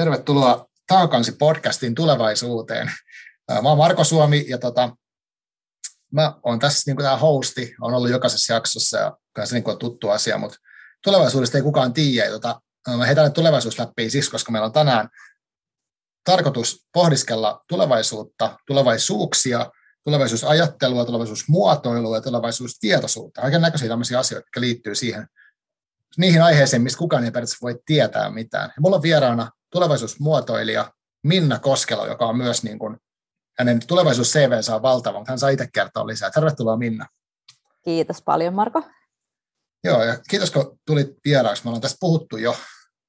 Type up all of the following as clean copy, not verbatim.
Tervetuloa Taakansi podcastin tulevaisuuteen. Mä oon Marko Suomi ja mä oon tässä niin tää hosti, on ollut jokaisessa jaksossa ja kyllä se on tuttu asia, mutta tulevaisuudesta ei kukaan tiedä. Mä heitän tulevaisuusläppiin siksi, koska meillä on tänään tarkoitus pohdiskella tulevaisuutta, tulevaisuuksia, tulevaisuusajattelua, tulevaisuusmuotoilua ja tulevaisuustietoisuutta. Kaikennäköisiä tämmöisiä asioita, jotka liittyy siihen, niihin aiheisiin, mistä kukaan ei periaatteessa voi tietää mitään. Ja mulla on vieraana tulevaisuusmuotoilija Minna Koskelo, joka on myös niin kuin, hänen tulevaisuus-CV:nsä on valtava, mutta hän saa itse kertoa lisää. Tervetuloa Minna. Kiitos paljon Marko. Joo, ja kiitos kun tulit vieraaksi. Me ollaan tästä puhuttu jo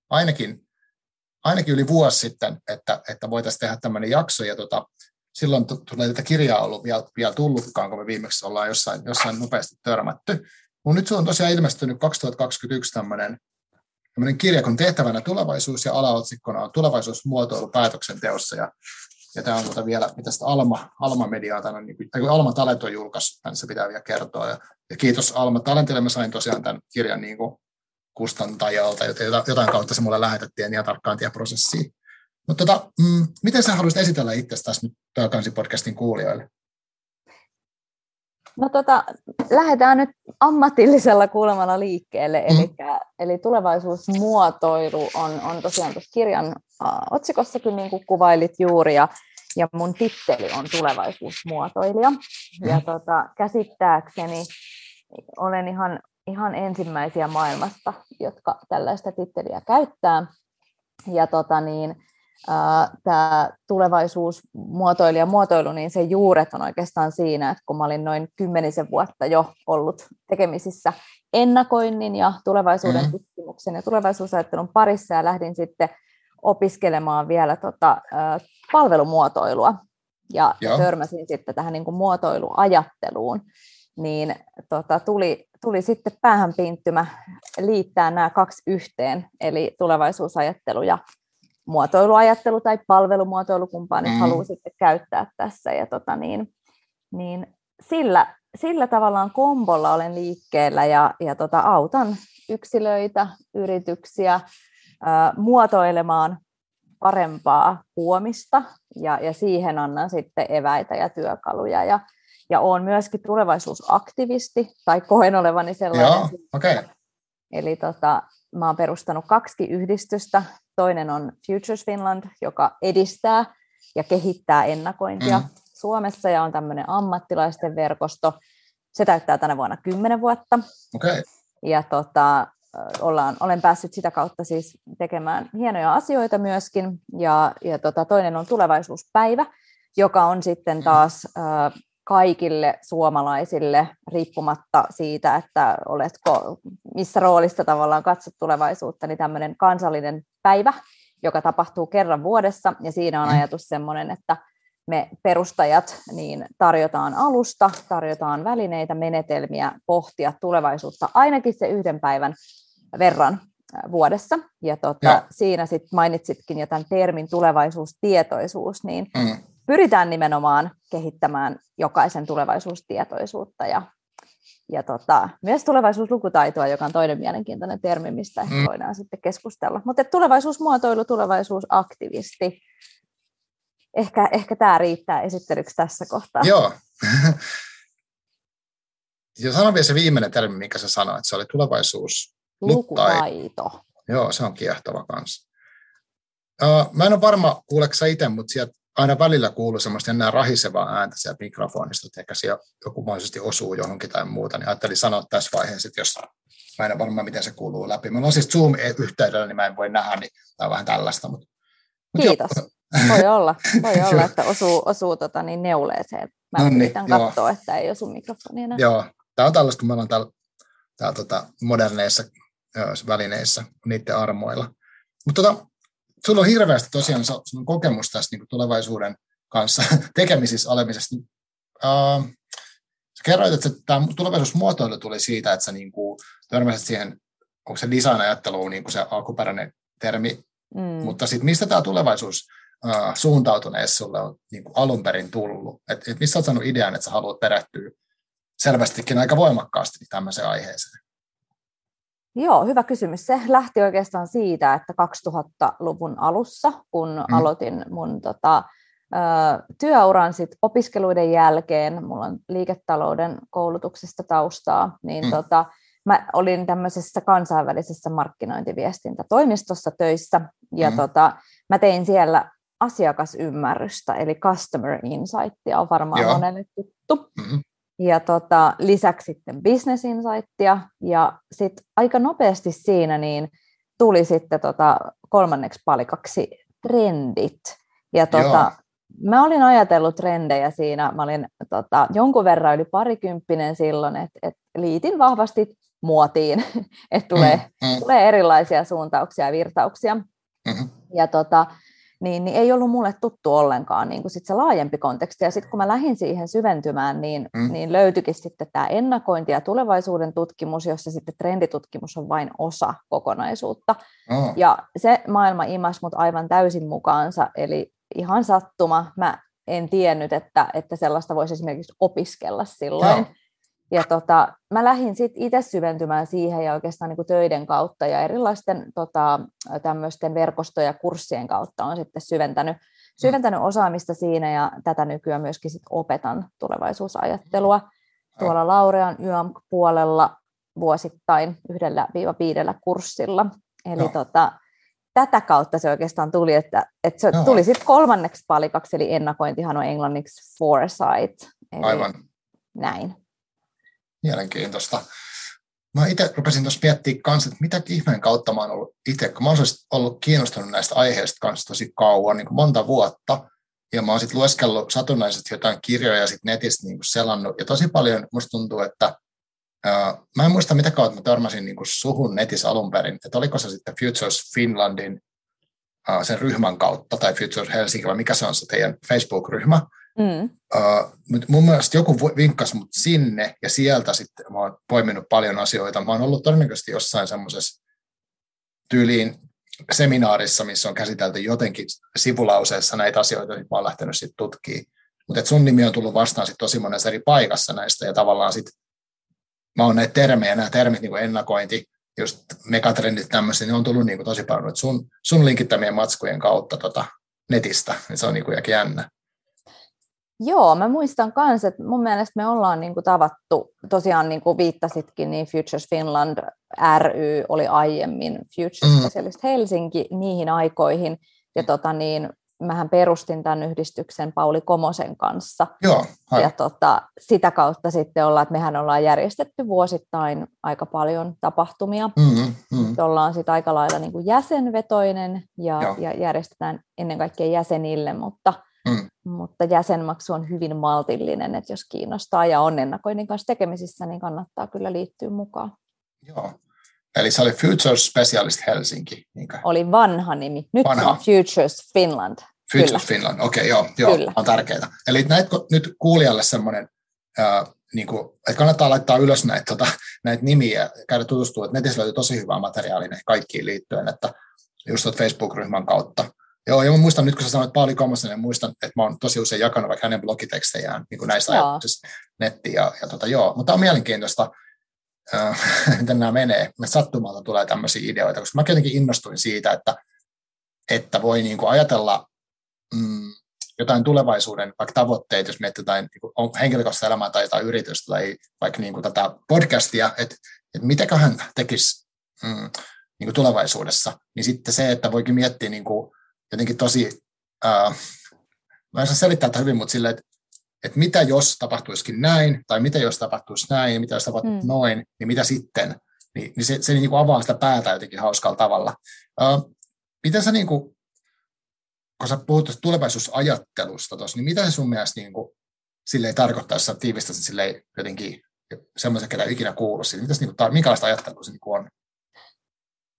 ainakin yli vuosi sitten, että voitaisiin tehdä tämmöinen jakso. Ja silloin tulee tätä kirjaa ollut vielä tullutkaan, kun me viimeksi ollaan jossain nopeasti törmätty. Mutta nyt se on tosiaan ilmestynyt 2021 tämmöinen kirja, kun tehtävänä tulevaisuus ja alaotsikkona on tulevaisuusmuotoilu päätöksenteossa. Ja tämä on vielä, mitä sitä Alma-mediaa, Alma Talento on julkaissut, se pitää vielä kertoa. Ja kiitos Alma Talentille, mä sain tosiaan tämän kirjan niin kuin kustantajalta, jotain kautta se mulle lähetettiin, en ihan tarkkaan tiedä prosessia. Mutta miten sä haluaisit esitellä itsesi tässä nyt Taakansi-podcastin kuulijoille? No lähdetään nyt ammatillisella kulmalla liikkeelle, eli tulevaisuusmuotoilu on tosiaan tuossa kirjan otsikossakin, niin kuin kuvailit juuri, ja mun titteli on tulevaisuusmuotoilija, ja käsittääkseni olen ihan ensimmäisiä maailmasta, jotka tällaista titteliä käyttää, ja tämä tulevaisuusmuotoilu, niin sen juuret on oikeastaan siinä, että kun mä olin noin 10 vuotta jo ollut tekemisissä ennakoinnin ja tulevaisuuden tutkimuksen ja tulevaisuusajattelun parissa ja lähdin sitten opiskelemaan vielä palvelumuotoilua ja törmäsin sitten tähän niin kuin muotoiluajatteluun, niin tuli sitten päähänpinttymä liittää nämä kaksi yhteen, eli tulevaisuusajattelu ja muotoiluajattelu tai palvelumuotoilu, kumpaa nyt haluaa sitten käyttää tässä. Ja sillä tavallaan kombolla olen liikkeellä ja autan yksilöitä, yrityksiä muotoilemaan parempaa huomista ja siihen annan sitten eväitä ja työkaluja. Ja olen myöskin tulevaisuusaktivisti tai koen olevani sellainen. Joo, okay. Eli mä oon perustanut 2 yhdistystä. Toinen on Futures Finland, joka edistää ja kehittää ennakointia Suomessa ja on tämmöinen ammattilaisten verkosto. Se täyttää tänä vuonna 10 vuotta. Okay. Ja olen päässyt sitä kautta siis tekemään hienoja asioita myöskin. Ja toinen on tulevaisuuspäivä, joka on sitten taas kaikille suomalaisille riippumatta siitä, että oletko missä roolissa tavallaan katsot tulevaisuutta, niin tämmöinen kansallinen päivä, joka tapahtuu kerran vuodessa, ja siinä on ajatus semmoinen, että me perustajat niin tarjotaan alusta, tarjotaan välineitä, menetelmiä pohtia tulevaisuutta ainakin se yhden päivän verran vuodessa, ja siinä sitten mainitsitkin jo tämän termin tulevaisuustietoisuus, niin pyritään nimenomaan kehittämään jokaisen tulevaisuustietoisuutta ja myös tulevaisuuslukutaitoa, joka on toinen mielenkiintoinen termi, mistä voidaan sitten keskustella. Mutta tulevaisuusmuotoilu, tulevaisuusaktivisti. Ehkä tämä riittää esittelyksi tässä kohtaa. Joo. Ja sano vielä se viimeinen termi, minkä sä sanoit, että se oli tulevaisuuslukutaito. Joo, se on kiehtova kanssa. Mä en ole varma, kuuleeko sä itse, mutta sieltä aina välillä kuuluu semmoista enää rahisevaa ääntä sieltä mikrofonista, että ehkä siellä joku mahdollisesti osuu johonkin tai muuta, niin ajattelin sanoa tässä vaiheessa, että jos mä en ole varmaan, miten se kuuluu läpi. Mä olen siis Zoom-yhteydellä, niin mä en voi nähdä, niin tämä on vähän tällaista. Mutta kiitos. Jo. Voi olla että osuu neuleeseen. Mä yritän katsoa, että ei osu mikrofonia enää. Joo, tämä on tällaista, kun me ollaan täällä moderneissa välineissä, niiden armoilla. Mutta sulla on hirveästi tosiaan sun kokemus tässä niin tulevaisuuden kanssa tekemisissä olemisesta. Sä kerroit, että tämä tulevaisuusmuotoilu tuli siitä, että sä niin kuin törmäsit siihen, onko se design-ajatteluun niin kuin se alkuperäinen termi, mutta sitten mistä tämä tulevaisuus suuntautuneessa sulle on niin kuin alun perin tullut? Et mistä olet saanut idean, että sä haluat perehtyä selvästikin aika voimakkaasti tämmöiseen aiheeseen? Joo, hyvä kysymys. Se lähti oikeastaan siitä, että 2000-luvun alussa, kun aloitin mun työuran sit opiskeluiden jälkeen, mulla on liiketalouden koulutuksesta taustaa, niin mä olin tämmöisessä kansainvälisessä markkinointiviestintätoimistossa töissä, ja mä tein siellä asiakasymmärrystä, eli customer insightia on varmaan monelle tuttu. Ja lisäksi sitten business insightia, ja sitten aika nopeasti siinä niin tuli sitten kolmanneksi palikaksi trendit. Ja mä olin ajatellut trendejä siinä, mä olin jonkun verran yli parikymppinen silloin, että liitin vahvasti muotiin, että tulee erilaisia suuntauksia ja virtauksia. Ja niin ei ollut mulle tuttu ollenkaan niin kuin sit se laajempi konteksti. Ja sitten kun mä lähdin siihen syventymään, niin löytyikin sitten tämä ennakointi ja tulevaisuuden tutkimus, jossa sitten trenditutkimus on vain osa kokonaisuutta. Ja se maailma imasi mut aivan täysin mukaansa, eli ihan sattuma. Mä en tiennyt, että sellaista voisi esimerkiksi opiskella silloin. Joo. Ja mä lähdin sitten itse syventymään siihen ja oikeastaan niin kuin töiden kautta ja erilaisten tämmöisten verkostojen ja kurssien kautta on sitten syventänyt osaamista siinä, ja tätä nykyään myöskin sit opetan tulevaisuusajattelua tuolla Laurean YAMK-puolella vuosittain 1-5 kurssilla. Eli tätä kautta se oikeastaan tuli, että se tuli sitten kolmanneksi palikaksi, eli ennakointihan on englanniksi foresight. Eli aivan. Näin. Mielenkiintoista. Mä itse rupesin tuossa miettimään kanssa, että mitä ihmeen kautta mä oon ollut itse, kun mä oon ollut kiinnostunut näistä aiheista kanssa tosi kauan, niin kuin monta vuotta, ja mä oon sitten lueskellut satunnaisesti jotain kirjoja sitten netistä niin kuin selannut, ja tosi paljon musta tuntuu, että mä en muista mitä kautta mä törmäsin niin kuin suhun netissä alun perin, että oliko se sitten Futures Finlandin sen ryhmän kautta, tai Futures Helsinki, vai mikä se on se teidän Facebook-ryhmä. Mun mielestä joku vinkkasi mut sinne, ja sieltä sitten mä oon poiminut paljon asioita. Mä oon ollut todennäköisesti jossain semmoisessa tyyliin seminaarissa, missä on käsitelty jotenkin sivulauseessa näitä asioita, niin mä oon lähtenyt sitten tutkimaan. Mutta sun nimi on tullut vastaan sitten tosi monessa eri paikassa näistä, ja tavallaan sitten mä oon näitä termejä, nämä termit niin kuin ennakointi, just megatrendit tämmöisiä, niin on tullut niin kuin tosi paljon, että sun linkittämien matskujen kautta netistä, niin se on niin kuin jäkin jännä. Joo, mä muistan myös, että mun mielestä me ollaan niinku tavattu, tosiaan niin kuin viittasitkin, niin Futures Finland ry oli aiemmin Futures Helsinki niihin aikoihin, ja mähän perustin tämän yhdistyksen Pauli Komosen kanssa. Joo, ja sitä kautta sitten ollaan, että mehän ollaan järjestetty vuosittain aika paljon tapahtumia. Ollaan sitten aika lailla niin kuin jäsenvetoinen ja järjestetään ennen kaikkea jäsenille, mutta jäsenmaksu on hyvin maltillinen, että jos kiinnostaa ja on ennakoinnin kanssa tekemisissä, niin kannattaa kyllä liittyä mukaan. Joo, eli se oli Futures Specialist Helsinki. Niinkö? Oli vanha nimi. Nyt on Futures Finland. Futures Finland, okei, joo, on tärkeää. Eli näetkö nyt kuulijalle semmoinen, että kannattaa laittaa ylös näitä nimiä ja käydä tutustua, että netissä löytyy tosi hyvää materiaalia kaikkiin liittyen, että just Facebook-ryhmän kautta. Joo, ja mä muistan nyt, kun sä sanoit Pauli Komosen, niin muistan, että mä oon tosi usein jakanut vaikka hänen blogitekstejään niin kuin näistä ajatuksista nettiin. Mutta on mielenkiintoista, miten nämä menee. Sattumalta tulee tämmöisiä ideoita, koska mä jotenkin innostuin siitä, että voi niin kuin ajatella jotain tulevaisuuden vaikka tavoitteita, jos mietitään niin henkilökohtaista elämää tai jotain yritystä tai vaikka niin kuin tätä podcastia, että mitäköhän tekisi niin kuin tulevaisuudessa. Niin sitten se, että voikin miettiä niin kuin jotenkin tosi, mä en saa selittää tätä hyvin, mutta silleen, että mitä jos tapahtuisikin näin, tai mitä jos tapahtuisi näin, mitä jos tapahtuisi noin, niin mitä sitten? Niin se niin kuin avaa sitä päätä jotenkin hauskalla tavalla. Miten sä, niin kuin, kun sä puhut tuosta tulevaisuusajattelusta tuossa, niin mitä se sun mielestä niin kuin, silleen tarkoittaa, jos sä tiivistäisit silleen jotenkin semmoisen, ketä ikinä kuuluisi? Niin minkälaista ajattelua se niin kuin on?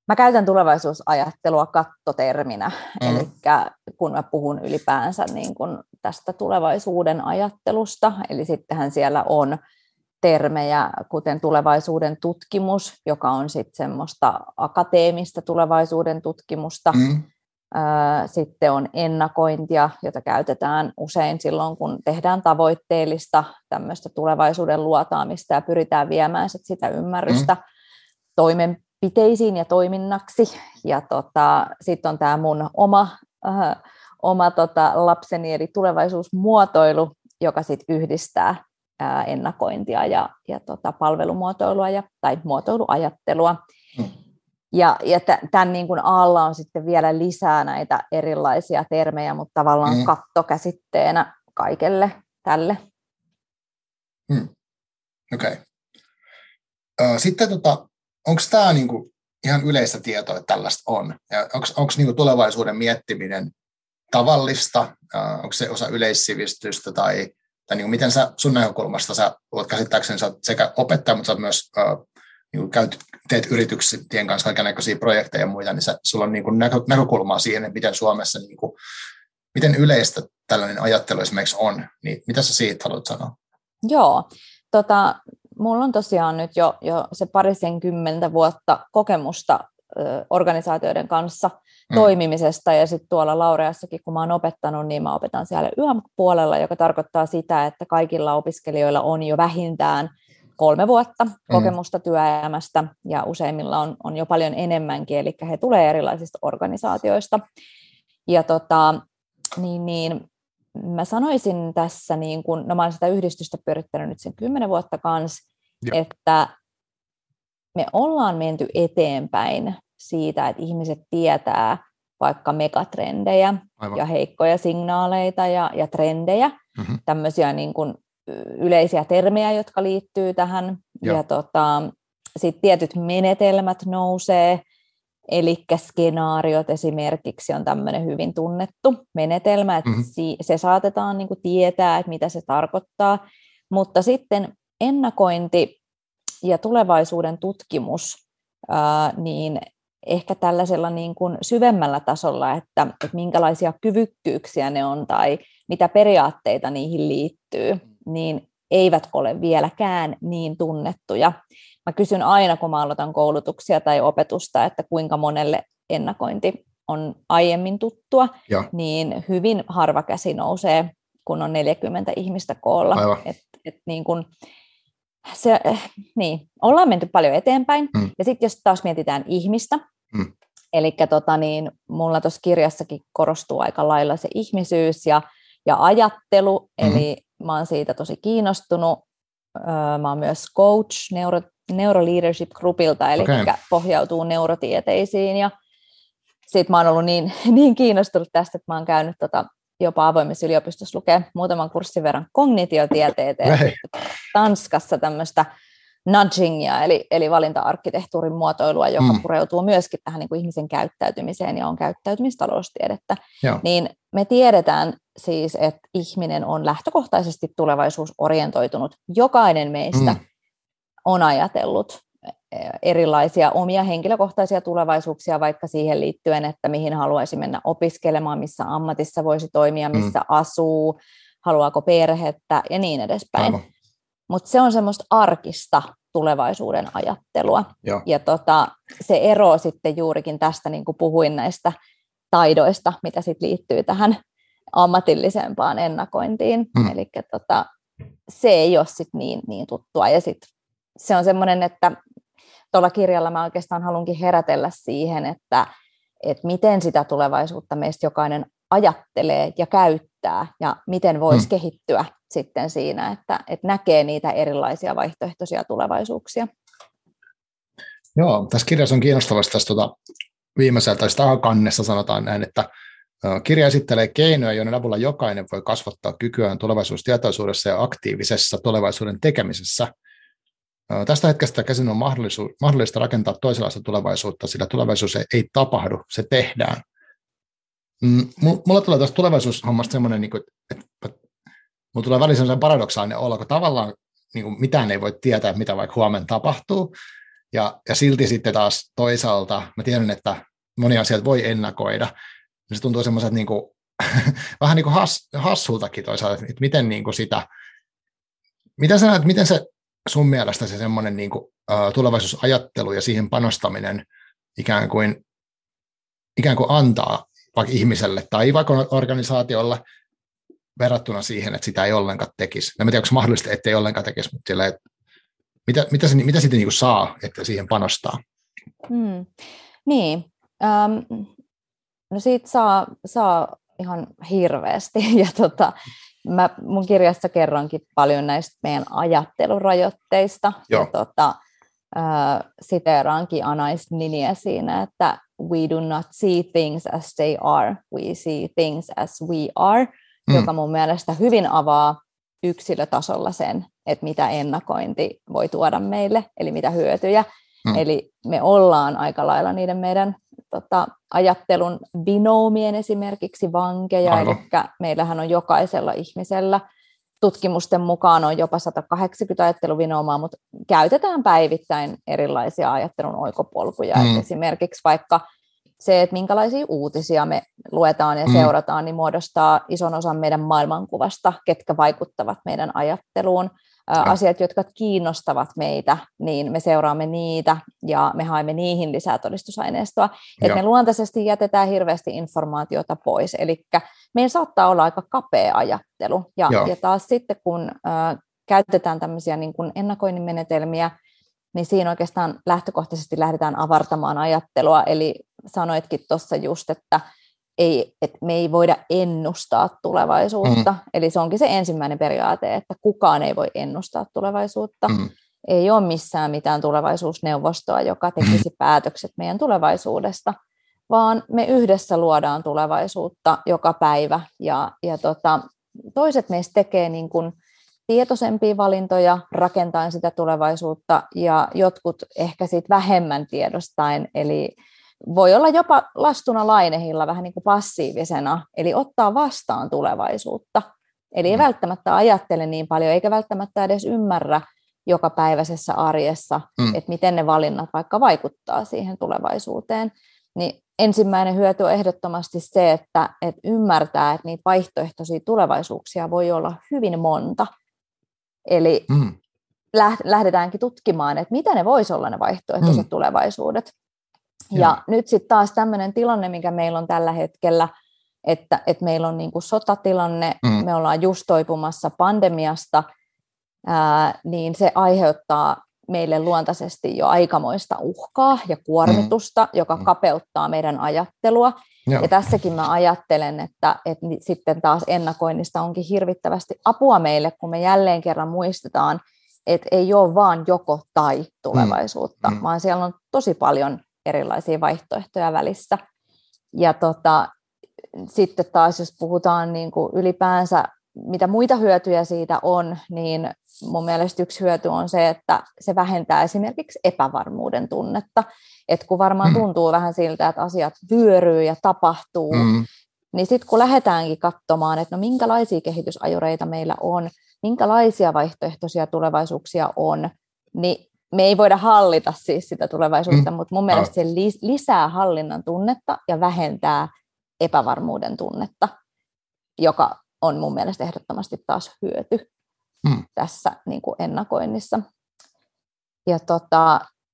Mä käytän tulevaisuusajattelua kattoterminä, eli kun mä puhun ylipäänsä niin kun tästä tulevaisuuden ajattelusta, eli sittenhän siellä on termejä, kuten tulevaisuuden tutkimus, joka on sitten semmoista akateemista tulevaisuuden tutkimusta, sitten on ennakointia, jota käytetään usein silloin, kun tehdään tavoitteellista tämmöistä tulevaisuuden luotaamista ja pyritään viemään sit sitä ymmärrystä toimenpiteisiin, toimenpiteisiin ja toiminnaksi. Ja sitten on tämä mun oma lapseni, eli tulevaisuusmuotoilu, joka sitten yhdistää ennakointia ja palvelumuotoilua tai muotoiluajattelua. Ja tämän niin kuin alla on sitten vielä lisää näitä erilaisia termejä, mutta tavallaan kattokäsitteenä kaikelle tälle. Okei. Sitten onko tämä niinku ihan yleistä tietoa, että tällaista on? Onko niinku tulevaisuuden miettiminen tavallista? Onko se osa yleissivistystä? Tai niinku miten sä, sun näkökulmasta sä olet käsittääkseni sä sekä opettaja, mutta sä oot myös niinku teet yrityksien kanssa kaikennäköisiä projekteja ja muita, niin sulla on niinku näkökulmaa siihen, miten Suomessa, niinku, miten yleistä tällainen ajattelu esimerkiksi on. Niin mitä sä siitä haluat sanoa? Joo. Mulla on tosiaan nyt jo se parisenkymmentä vuotta kokemusta organisaatioiden kanssa toimimisesta, ja sitten tuolla Laureassakin, kun mä oon opettanut, niin mä opetan siellä YAMK-puolella, joka tarkoittaa sitä, että kaikilla opiskelijoilla on jo vähintään 3 vuotta kokemusta työelämästä, ja useimmilla on jo paljon enemmänkin, eli he tulee erilaisista organisaatioista. Ja mä sanoisin tässä, niin kun, no mä olen sitä yhdistystä pyörittänyt nyt sen 10 vuotta kanssa, että me ollaan menty eteenpäin siitä, että ihmiset tietää vaikka megatrendejä ja heikkoja signaaleita ja trendejä, tämmöisiä niin kun yleisiä termejä, jotka liittyy tähän, ja sit tietyt menetelmät nousee. Eli skenaariot esimerkiksi on tämmöinen hyvin tunnettu menetelmä, että se saatetaan niin kuin tietää, että mitä se tarkoittaa, mutta sitten ennakointi ja tulevaisuuden tutkimus niin ehkä tällaisella niin kuin syvemmällä tasolla, että minkälaisia kyvykkyyksiä ne on tai mitä periaatteita niihin liittyy, niin eivät ole vieläkään niin tunnettuja. Mä kysyn aina, kun mä aloitan koulutuksia tai opetusta, että kuinka monelle ennakointi on aiemmin tuttua, niin hyvin harva käsi nousee, kun on 40 ihmistä koolla. Ollaan menty paljon eteenpäin. Ja sitten jos taas mietitään ihmistä, eli mulla tuossa kirjassakin korostuu aika lailla se ihmisyys ja ajattelu, eli mä oon siitä tosi kiinnostunut. Mä oon myös coach Neuroleadership Groupilta, eli pohjautuu neurotieteisiin. Ja sit mä oon ollut niin kiinnostunut tästä, että mä oon käynyt jopa avoimessa yliopistossa lukea muutaman kurssin verran kognitiotieteitä ja Tanskassa tämmöistä nudgingia, eli valinta-arkkitehtuurin muotoilua, joka pureutuu myöskin tähän niin kuin ihmisen käyttäytymiseen ja on käyttäytymistaloustiedettä. Niin me tiedetään siis, että ihminen on lähtökohtaisesti tulevaisuusorientoitunut. Jokainen meistä on ajatellut erilaisia omia henkilökohtaisia tulevaisuuksia, vaikka siihen liittyen, että mihin haluaisi mennä opiskelemaan, missä ammatissa voisi toimia, missä asuu, haluaako perhettä ja niin edespäin. Aivan. Mutta se on semmoista arkista tulevaisuuden ajattelua. Ja se ero sitten juurikin tästä, niin kuin puhuin näistä taidoista, mitä sitten liittyy tähän ammatillisempaan ennakointiin. Eli se ei ole sitten niin tuttua. Ja sitten se on semmoinen, että tuolla kirjalla mä oikeastaan haluankin herätellä siihen, että miten sitä tulevaisuutta meistä jokainen ajattelee ja käyttää ja miten voisi kehittyä sitten siinä, että näkee niitä erilaisia vaihtoehtoisia tulevaisuuksia. Joo, tässä kirjassa on kiinnostavasti tässä viimeisellä tai takakannessa sanotaan näin, että kirja esittelee keinoja, joiden avulla jokainen voi kasvattaa kykyään tulevaisuustietoisuudessa ja aktiivisessa tulevaisuuden tekemisessä. Tästä hetkestä käsin on mahdollista rakentaa toisenlaista tulevaisuutta, sillä tulevaisuus ei tapahdu, se tehdään. Mulla tulee tästä tulevaisuushommasta semmoinen, että mulla tulee välissä sellainen paradoksaalinen olla, kun tavallaan mitään ei voi tietää, mitä vaikka huomenna tapahtuu. Ja silti sitten taas toisaalta mä tiedän, että monia asioita voi ennakoida. Se tuntuu semmoiselta vähän niin kuin hassultakin toisaalta, että miten sitä, mitä sä näet, miten se sun mielestä se semmoinen tulevaisuusajattelu ja siihen panostaminen ikään kuin antaa vaikka ihmiselle tai vaikka organisaatiolla verrattuna siihen, että sitä ei ollenkaan tekisi. En tiedä, onko mahdollista, ettei ollenkaan tekisi, mutta sillä, mitä siitä saa, että siihen panostaa? Niin. No siitä saa ihan hirveästi. Ja mä mun kirjassa kerronkin paljon näistä meidän ajattelurajoitteista. Joo. Ja siteeraankin Anais Niniä siinä, että we do not see things as they are, we see things as we are, joka mun mielestä hyvin avaa yksilötasolla sen, että mitä ennakointi voi tuoda meille, eli mitä hyötyjä. Eli me ollaan aika lailla niiden meidän ajattelun binoomien esimerkiksi vankeja, eli meillähän on jokaisella ihmisellä, tutkimusten mukaan on jopa 180 ajattelubinoomaa, mutta käytetään päivittäin erilaisia ajattelun oikopolkuja. Esimerkiksi vaikka se, että minkälaisia uutisia me luetaan ja seurataan, niin muodostaa ison osan meidän maailmankuvasta, ketkä vaikuttavat meidän ajatteluun. Asiat, jotka kiinnostavat meitä, niin me seuraamme niitä ja me haemme niihin lisää todistusaineistoa. Että me luontaisesti jätetään hirveästi informaatiota pois. Eli meillä saattaa olla aika kapea ajattelu. Ja taas sitten, kun käytetään tämmöisiä niin kuin ennakoinnin menetelmiä, niin siinä oikeastaan lähtökohtaisesti lähdetään avartamaan ajattelua. Eli sanoitkin tuossa just, että me ei voida ennustaa tulevaisuutta. Eli se onkin se ensimmäinen periaate, että kukaan ei voi ennustaa tulevaisuutta. Ei ole missään mitään tulevaisuusneuvostoa, joka tekisi päätökset meidän tulevaisuudesta, vaan me yhdessä luodaan tulevaisuutta joka päivä. Ja toiset meistä tekee niin kuin tietoisempia valintoja rakentaen sitä tulevaisuutta, ja jotkut ehkä siitä vähemmän tiedostaen, eli voi olla jopa lastuna lainehilla vähän niin kuin passiivisena, eli ottaa vastaan tulevaisuutta. Eli ei välttämättä ajattele niin paljon, eikä välttämättä edes ymmärrä jokapäiväisessä arjessa, että miten ne valinnat vaikka vaikuttaa siihen tulevaisuuteen. Niin ensimmäinen hyöty on ehdottomasti se, että ymmärtää, että niitä vaihtoehtoisia tulevaisuuksia voi olla hyvin monta. Eli lähdetäänkin tutkimaan, että mitä ne voisi olla ne vaihtoehtoiset tulevaisuudet. Ja nyt sitten taas tämmöinen tilanne, mikä meillä on tällä hetkellä, että meillä on niinku sotatilanne, me ollaan just toipumassa pandemiasta, niin se aiheuttaa meille luontaisesti jo aikamoista uhkaa ja kuormitusta, joka kapeuttaa meidän ajattelua. Ja tässäkin mä ajattelen, että sitten taas ennakoinnista onkin hirvittävästi apua meille, kun me jälleen kerran muistetaan, että ei ole vaan joko tai tulevaisuutta, vaan siellä on tosi paljon erilaisia vaihtoehtoja välissä. Ja sitten taas, jos puhutaan niin kuin ylipäänsä, mitä muita hyötyjä siitä on, niin mun mielestä yksi hyöty on se, että se vähentää esimerkiksi epävarmuuden tunnetta. Et kun varmaan tuntuu vähän siltä, että asiat vyöryy ja tapahtuu, niin sitten kun lähdetäänkin katsomaan, että no minkälaisia kehitysajureita meillä on, minkälaisia vaihtoehtoisia tulevaisuuksia on, niin me ei voida hallita siis sitä tulevaisuutta, mutta mun mielestä se lisää hallinnan tunnetta ja vähentää epävarmuuden tunnetta, joka on mun mielestä ehdottomasti taas hyöty tässä niin kuin ennakoinnissa. Ja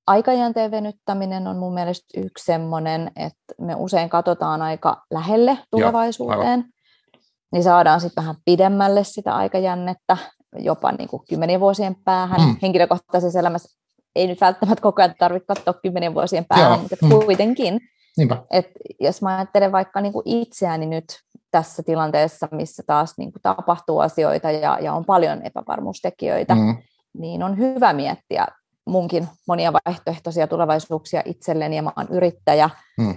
aikajänteen venyttäminen on mun mielestä yksi semmoinen, että me usein katsotaan aika lähelle tulevaisuuteen, niin saadaan sitten vähän pidemmälle sitä aikajännettä, jopa niin kuin 10 vuosien päähän. Henkilökohtaisessa elämässä ei nyt välttämättä koko ajan tarvitse katsoa 10 vuosien päähän, mutta kuitenkin. Jos mä ajattelen vaikka niin kuin itseäni nyt tässä tilanteessa, missä taas niin kuin tapahtuu asioita ja on paljon epävarmuustekijöitä, niin on hyvä miettiä munkin monia vaihtoehtoisia tulevaisuuksia itselleni, ja mä oon yrittäjä,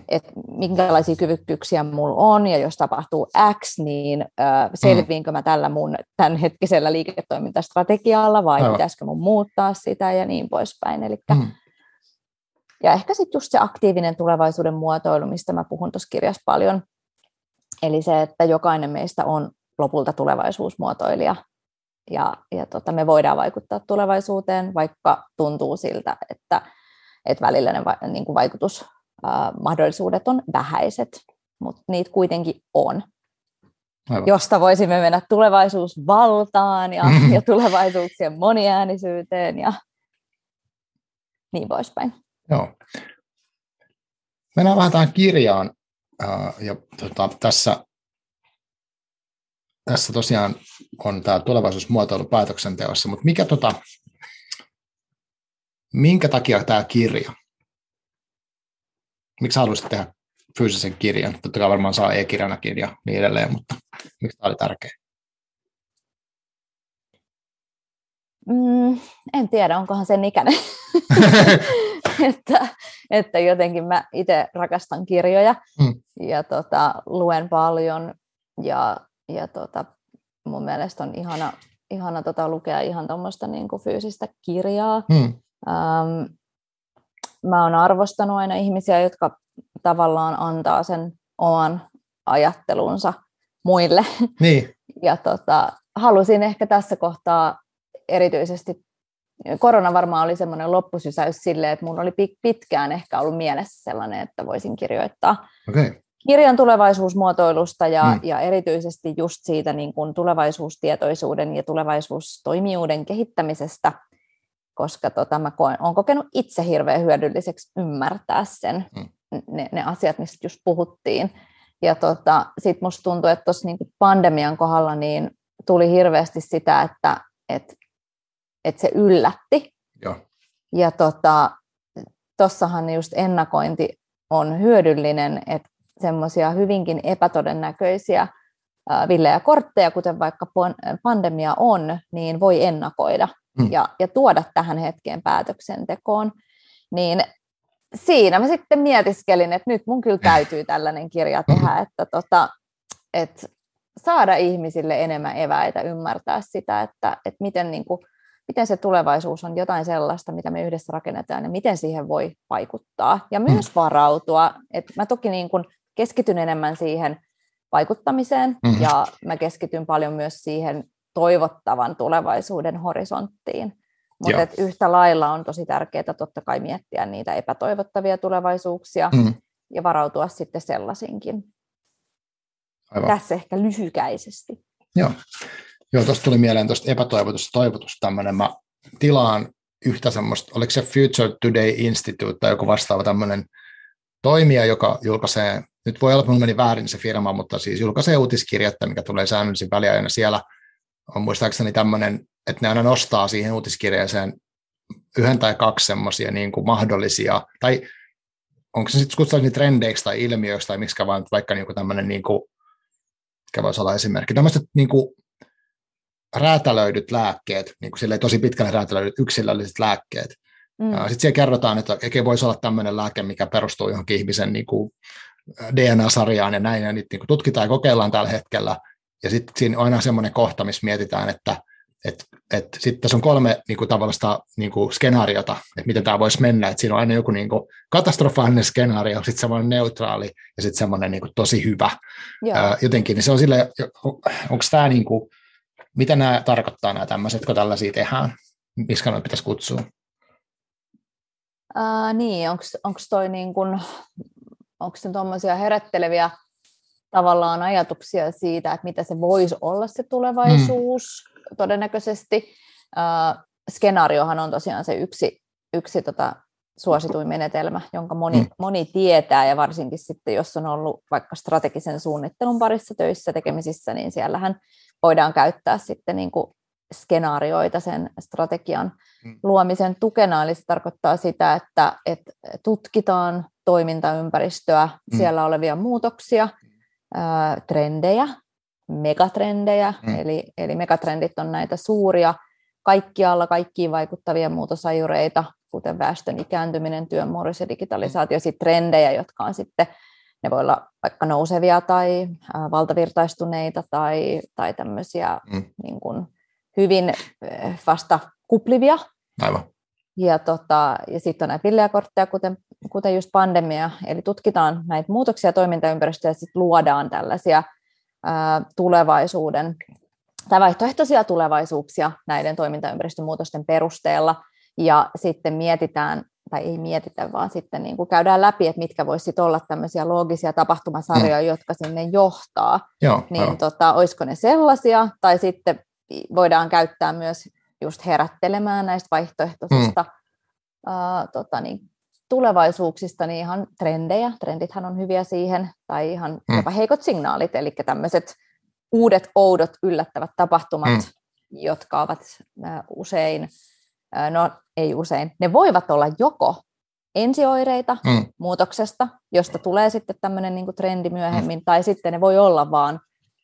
että minkälaisia kyvykkyyksiä mulla on, ja jos tapahtuu X, niin selviinkö mä tällä mun tämänhetkisellä liiketoimintastrategialla, vai pitäisikö mun muuttaa sitä, ja niin poispäin. Elikkä, ja ehkä sitten just se aktiivinen tulevaisuuden muotoilu, mistä mä puhun tuossa kirjassa paljon, eli se, että jokainen meistä on lopulta tulevaisuusmuotoilija. Ja me voidaan vaikuttaa tulevaisuuteen, vaikka tuntuu siltä, että välillä ne niin kuin vaikutusmahdollisuudet on vähäiset, mutta niitä kuitenkin on. Aivan. Josta voisimme mennä tulevaisuusvaltaan ja tulevaisuuksien moniäänisyyteen ja niin poispäin. Joo. Mennään vähän tähän kirjaan. Ja tässä tosiaan on tämä tulevaisuusmuotoilu päätöksenteossa, mutta minkä takia tämä kirja? miksi haluaisit tehdä fyysisen kirjan? Totta kai varmaan saa e-kirjanakin ja niin edelleen, mutta miksi tämä oli tärkeää? En tiedä, onkohan sen ikäinen. Että jotenkin mä itse rakastan kirjoja ja luen paljon ja mun mielestä on ihana lukea ihan tuommoista niinku fyysistä kirjaa. Mä oon arvostanut aina ihmisiä, jotka tavallaan antaa sen oman ajattelunsa muille. Niin. Ja halusin ehkä tässä kohtaa erityisesti, korona varmaan oli semmoinen loppusysäys sille, että mun oli pitkään ehkä ollut mielessä sellainen, että voisin kirjoittaa kirjan tulevaisuusmuotoilusta ja erityisesti just siitä niin kuin tulevaisuustietoisuuden ja tulevaisuustoimijuuden kehittämisestä, koska mä olen kokenut itse hirveän hyödylliseksi ymmärtää sen, ne asiat, mistä just puhuttiin. Ja sitten musta tuntui, että tuossa niin kuin pandemian kohdalla niin tuli hirveästi sitä, että se yllätti. Joo. Ja tossahan just ennakointi on hyödyllinen, että semmoisia hyvinkin epätodennäköisiä villejä kortteja, kuten vaikka pandemia on, niin voi ennakoida ja tuoda tähän hetkeen päätöksentekoon. Niin siinä mä sitten mietiskelin, että nyt mun kyllä täytyy tällainen kirja tehdä, että saada ihmisille enemmän eväitä ymmärtää sitä, että miten niin kuin miten se tulevaisuus on jotain sellaista, mitä me yhdessä rakennetaan ja miten siihen voi vaikuttaa ja myös varautua. Et mä toki niin kun keskityn enemmän siihen vaikuttamiseen ja mä keskityn paljon myös siihen toivottavan tulevaisuuden horisonttiin. Mutta yhtä lailla on tosi tärkeää totta kai miettiä niitä epätoivottavia tulevaisuuksia ja varautua sitten sellaisinkin. Aivan. Tässä ehkä lyhykäisesti. Joo. Joo, tuosta tuli mieleen tuosta epätoivotusta toivotusta tämmöinen. Mä tilaan yhtä semmoista, oliko se Future Today Institute tai joku vastaava tämmöinen toimija, joka julkaisee, nyt voi olla, että meni väärin se firma, mutta siis julkaisee uutiskirjettä, mikä tulee säännöllisin väliajoin. Siellä on muistaakseni tämmöinen, että ne aina nostaa siihen uutiskirjeeseen yhden tai kaksi semmoisia niin kuin mahdollisia, tai onko se sitten kutsutaan niitä trendeiksi tai ilmiöiksi tai miksikä vaan, vaikka niin kuin tämmöinen, niin kuin, mikä voisi olla esimerkki, tämmöiset niin kuin räätälöidyt lääkkeet, niin kuin tosi pitkälle räätälöidyt yksilölliset lääkkeet. Sitten siellä kerrotaan, että eikä voisi olla tämmöinen lääke, mikä perustuu johonkin ihmisen niin kuin DNA-sarjaan ja näin, ja niitä niin kuin tutkitaan ja kokeillaan tällä hetkellä. Ja sitten siinä on aina semmoinen kohta, missä mietitään, että sitten tässä on kolme niin kuin tavallista niin kuin skenaariota, että miten tämä voisi mennä. Että siinä on aina joku niin kuin katastrofaalinen skenaario, sitten semmoinen neutraali ja sitten semmoinen niin kuin tosi hyvä. Jotenkin, niin se on silleen, onko tämä niin kuin mitä nämä tarkoittaa nämä tämmöiset, kun tällaisia tehdään? Miskä noita pitäisi kutsua? Niin, onko toi niin kun, onko ne tuommoisia herätteleviä tavallaan ajatuksia siitä, että mitä se voisi olla se tulevaisuus todennäköisesti? Skenaariohan on tosiaan se yksi suosituin menetelmä, jonka moni tietää ja varsinkin sitten, jos on ollut vaikka strategisen suunnittelun parissa töissä tekemisissä, niin siellähän voidaan käyttää sitten niin kuin skenaarioita sen strategian luomisen tukena, eli se tarkoittaa sitä, että tutkitaan toimintaympäristöä, siellä olevia muutoksia, trendejä, megatrendejä, eli megatrendit on näitä suuria, kaikkialla kaikkiin vaikuttavia muutosajureita, kuten väestön ikääntyminen, työn murros ja digitalisaatio, sitten trendejä, jotka on sitten, ne voi olla vaikka nousevia tai valtavirtaistuneita tai tämmöisiä niin kuin hyvin vasta kuplivia. Aivan. Ja sitten on näitä villejä kortteja, kuten just pandemia. Eli tutkitaan näitä muutoksia toimintaympäristöä ja sitten luodaan tällaisia tulevaisuuden tai vaihtoehtoisia tulevaisuuksia näiden toimintaympäristön muutosten perusteella. Ja sitten mietitään, tai ei mietitä, vaan sitten niin kuin käydään läpi, että mitkä voisi olla tämmöisiä loogisia tapahtumasarjoja, jotka sinne johtaa. Joo, niin olisiko ne sellaisia, tai sitten voidaan käyttää myös just herättelemään näistä vaihtoehtoisista niin, tulevaisuuksista, niin ihan trendejä. Trendithän on hyviä siihen, tai ihan jopa heikot signaalit, eli tämmöiset uudet, oudot, yllättävät tapahtumat, jotka ovat usein, ne voivat olla joko ensioireita muutoksesta, josta tulee sitten tämmöinen niin kuin trendi myöhemmin, tai sitten ne voi olla vaan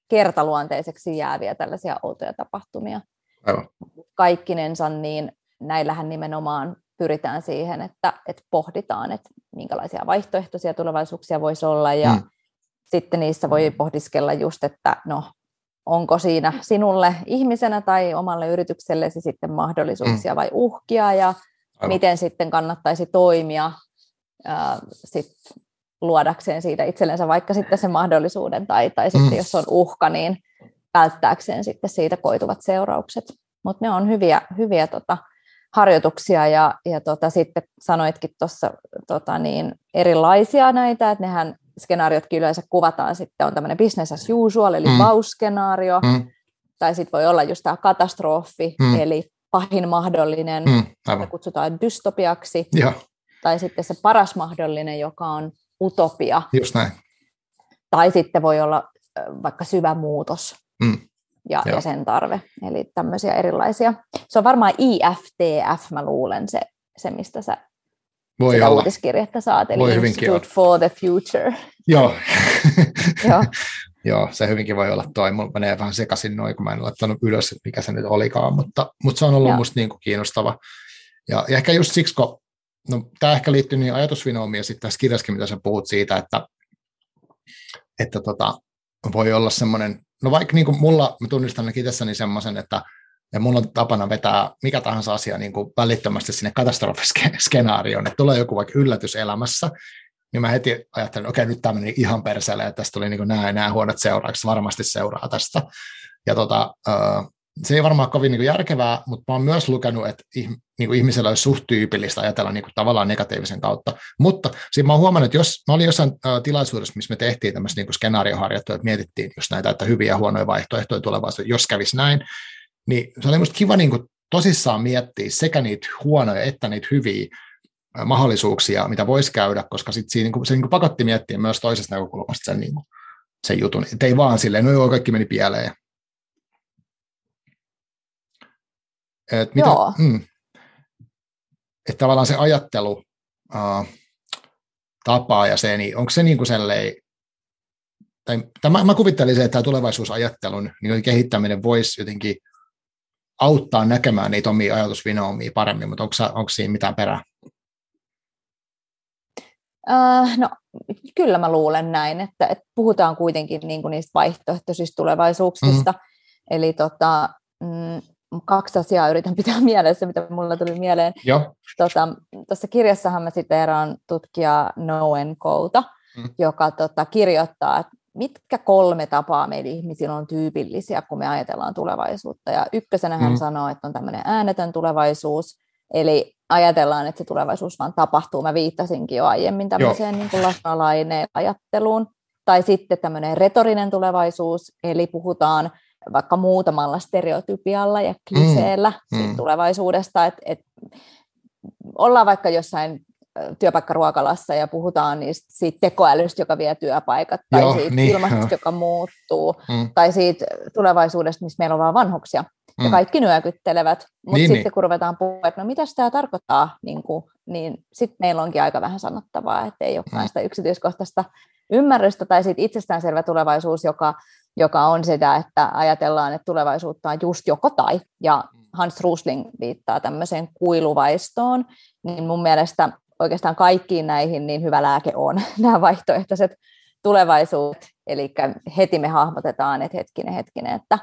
kertaluonteiseksi jääviä tällaisia outoja tapahtumia. Aivan. Kaikkinensa, niin näillähän nimenomaan pyritään siihen, että pohditaan, että minkälaisia vaihtoehtoisia tulevaisuuksia voisi olla, ja sitten niissä voi pohdiskella just, että no, onko siinä sinulle ihmisenä tai omalle yrityksellesi sitten mahdollisuuksia vai uhkia, ja aivan. miten sitten kannattaisi toimia sit luodakseen siitä itsellensä vaikka sitten sen mahdollisuuden, tai sitten jos on uhka, niin välttääkseen sitten siitä koituvat seuraukset. Mutta ne on hyviä harjoituksia, ja sitten sanoitkin tuossa erilaisia näitä, että nehän skenaariotkin yleensä kuvataan, sitten on tämmöinen business as usual, eli wow-skenaario, tai sitten voi olla just tämä katastrofi, eli pahin mahdollinen, jota kutsutaan dystopiaksi, ja. Tai sitten se paras mahdollinen, joka on utopia. Just näin. Tai sitten voi olla vaikka syvä muutos ja sen tarve, eli tämmöisiä erilaisia. Se on varmaan IFTF, mä luulen, se mistä sä voi sitä olla. Uutiskirjettä saat, eli Institute for the Future. Joo. Joo, se hyvinkin voi olla toi. Mulla menee vähän sekaisin noin, kun mä en laittanut ylös, että mikä se nyt olikaan, mutta se on ollut musta niin kuin kiinnostava. Ja ehkä just siksi, kun tämä ehkä liittyy niin ajatusvinoomiin ja sitten tässä kirjaskin, mitä sä puhut siitä, että voi olla semmoinen, no vaikka niin kuin mulla, mä tunnistan ainakin itsessäni semmoisen, että ja mulla on tapana vetää mikä tahansa asia niin kuin välittömästi sinne katastrofiskenaarioon, että tulee joku vaikka yllätys elämässä, niin mä heti ajattelin, että okei, nyt tämä meni ihan perseelle, että tästä tuli niin kuin nämä huonot seuraukset, varmasti seuraa tästä. Ja se ei varmaan kovin niin kuin järkevää, mutta mä oon myös lukenut, että niin kuin ihmisellä olisi suht tyypillistä ajatella niin kuin tavallaan negatiivisen kautta. Mutta sitten mä oon huomannut, että jos mä olin jossain tilaisuudessa, missä me tehtiin tämmöistä niin kuin skenaarioharjoittua, että mietittiin just näitä, että hyviä ja huonoja vaihtoehtoja tulevaisuudessa, jos kävisi näin, niin se oli musta kiva niin kuin tosissaan miettiä sekä niitä huonoja että niitä hyviä mahdollisuuksia, mitä voisi käydä, koska sit se niin kuin pakotti miettiä myös toisesta näkökulmasta sen jutun. Et ei vaan silleen, no joo, kaikki meni pieleen. Että tavallaan se ajattelu tapaa ja se, niin onko se niin kuin sellainen, tai mä kuvittelisin, että tämä tulevaisuusajattelun niin kehittäminen voisi jotenkin auttaa näkemään niitä omia ajatusvinoomia paremmin, mutta onko siinä mitään perää? No, kyllä mä luulen näin, että puhutaan kuitenkin niin kuin niistä vaihtoehtoisista tulevaisuuksista. Mm-hmm. Eli kaksi asiaa yritän pitää mielessä, mitä mulla tuli mieleen. Tuossa kirjassahan mä siteeraan tutkija Noen Kouta, joka kirjoittaa, että mitkä kolme tapaa meidän ihmisillä on tyypillisiä, kun me ajatellaan tulevaisuutta. Ja ykkösenä hän sanoo, että on tämmöinen äänetön tulevaisuus, eli ajatellaan, että se tulevaisuus vaan tapahtuu. Mä viittasinkin jo aiemmin tämmöiseen niin kuin lainalaineen ajatteluun. Tai sitten tämmöinen retorinen tulevaisuus, eli puhutaan vaikka muutamalla stereotypialla ja kliseellä tulevaisuudesta, että ollaan vaikka jossain työpaikkaruokalassa ja puhutaan siitä tekoälystä, joka vie työpaikat, tai siitä ilmastosta, joka muuttuu, tai siitä tulevaisuudesta, missä meillä on vaan vanhuksia, ja kaikki nyökyttelevät, mutta sitten kun ruvetaan puhumaan, että no mitäs tämä tarkoittaa, niin sitten meillä onkin aika vähän sanottavaa, että ei olekaan sitä yksityiskohtaista ymmärrystä, tai siitä itsestäänselvä tulevaisuus, joka on sitä, että ajatellaan, että tulevaisuutta on just joko tai, ja Hans Rosling viittaa tämmöiseen kuiluvaistoon, niin mun mielestä oikeastaan kaikkiin näihin niin hyvä lääke on nämä vaihtoehtoiset tulevaisuudet, eli heti me hahmotetaan, että hetkinen, että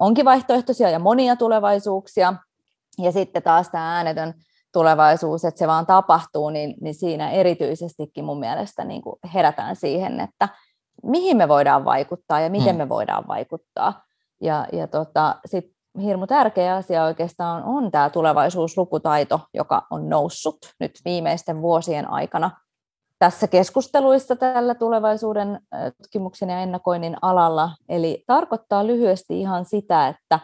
onkin vaihtoehtoisia ja monia tulevaisuuksia, ja sitten taas tämä äänetön tulevaisuus, että se vaan tapahtuu, niin siinä erityisestikin mun mielestä niin kuin herätään siihen, että mihin me voidaan vaikuttaa ja miten me voidaan vaikuttaa, ja sitten hirmu tärkeä asia oikeastaan on tämä tulevaisuuslukutaito, joka on noussut nyt viimeisten vuosien aikana tässä keskusteluissa tällä tulevaisuuden tutkimuksen ja ennakoinnin alalla. Eli tarkoittaa lyhyesti ihan sitä, että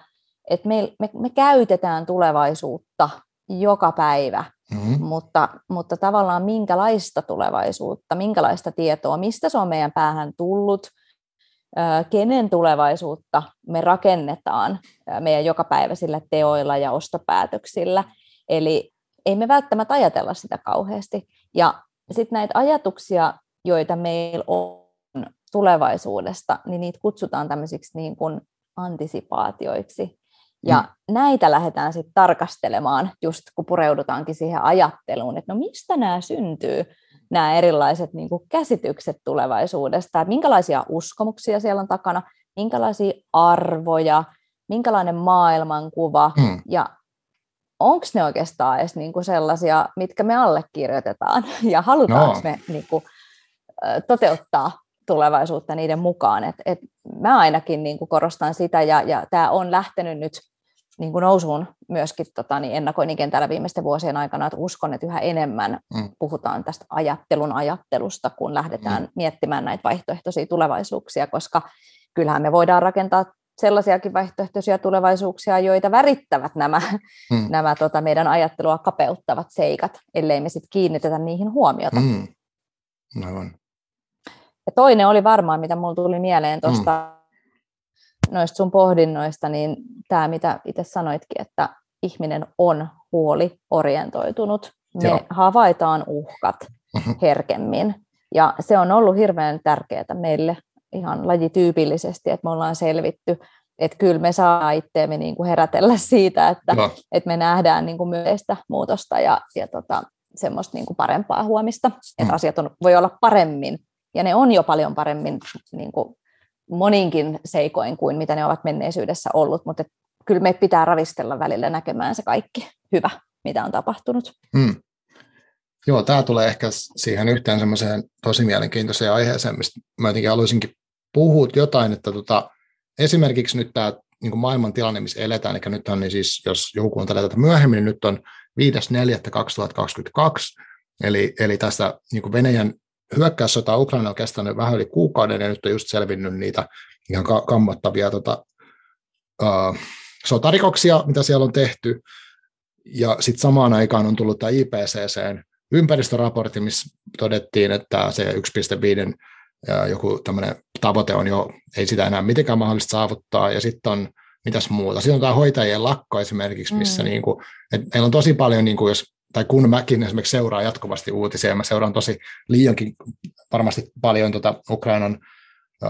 me käytetään tulevaisuutta joka päivä, mutta tavallaan minkälaista tulevaisuutta, minkälaista tietoa, mistä se on meidän päähän tullut, kenen tulevaisuutta me rakennetaan meidän jokapäiväisillä teoilla ja ostopäätöksillä. Eli ei me välttämättä ajatella sitä kauheasti. Ja sitten näitä ajatuksia, joita meillä on tulevaisuudesta, niin niitä kutsutaan tämmöisiksi niin kuin antisipaatioiksi. Ja näitä lähdetään sitten tarkastelemaan, just kun pureudutaankin siihen ajatteluun, että no mistä nämä syntyy, nämä erilaiset niin kuin käsitykset tulevaisuudesta, minkälaisia uskomuksia siellä on takana, minkälaisia arvoja, minkälainen maailmankuva, ja onko ne oikeastaan edes niin kuin sellaisia, mitkä me allekirjoitetaan, ja halutaanko me niin kuin toteuttaa tulevaisuutta niiden mukaan. Et mä ainakin niin kuin korostan sitä, ja tämä on lähtenyt nyt niin kuin nousuun myöskin niin ennakoinnin kentällä viimeisten vuosien aikana, että uskon, että yhä enemmän puhutaan tästä ajattelusta, kun lähdetään miettimään näitä vaihtoehtoisia tulevaisuuksia, koska kyllähän me voidaan rakentaa sellaisiakin vaihtoehtoisia tulevaisuuksia, joita värittävät nämä meidän ajattelua kapeuttavat seikat, ellei me sitten kiinnitetä niihin huomiota. Aivan. Ja toinen oli varmaan, mitä mulla tuli mieleen tuosta noista sun pohdinnoista, niin tämä, mitä itse sanoitkin, että ihminen on huoliorientoitunut. Me havaitaan uhkat herkemmin, ja se on ollut hirveän tärkeää meille ihan lajityypillisesti, että me ollaan selvitty, että kyllä me saa itseämme niin kuin herätellä siitä, että me nähdään niin kuin myönteistä muutosta ja semmoista niin kuin parempaa huomista, että asiat voi olla paremmin. Ja ne on jo paljon paremmin niin kuin moninkin seikoin kuin mitä ne ovat menneisyydessä ollut, mutta kyllä me pitää ravistella välillä näkemään se kaikki hyvä, mitä on tapahtunut. Joo, tämä tulee ehkä siihen yhteen semmoiseen tosi mielenkiintoiseen aiheeseen, mistä mä jotenkin haluaisinkin puhua jotain, että esimerkiksi nyt tämä niin kuin maailman tilanne, missä eletään, eli nyt on, niin siis jos joku kuuntelee tätä myöhemmin, nyt on 5.4.2022, eli tästä niin kuin Venäjän hyökkäyssota Ukraina on kestänyt vähän yli kuukauden, ja nyt on just selvinnyt niitä ihan kammottavia sotarikoksia, mitä siellä on tehty. Ja sitten samaan aikaan on tullut tämä IPCC:n ympäristöraportti, missä todettiin, että se 1,5 joku tämmöinen tavoite on jo, ei sitä enää mitenkään mahdollista saavuttaa, ja sitten on mitäs muuta. Sitten on tämä hoitajien lakko esimerkiksi, missä niinku, et meillä on tosi paljon, niinku, kun mäkin esimerkiksi seuraan jatkuvasti uutisia, ja mä seuraan tosi liiankin varmasti paljon Ukrainan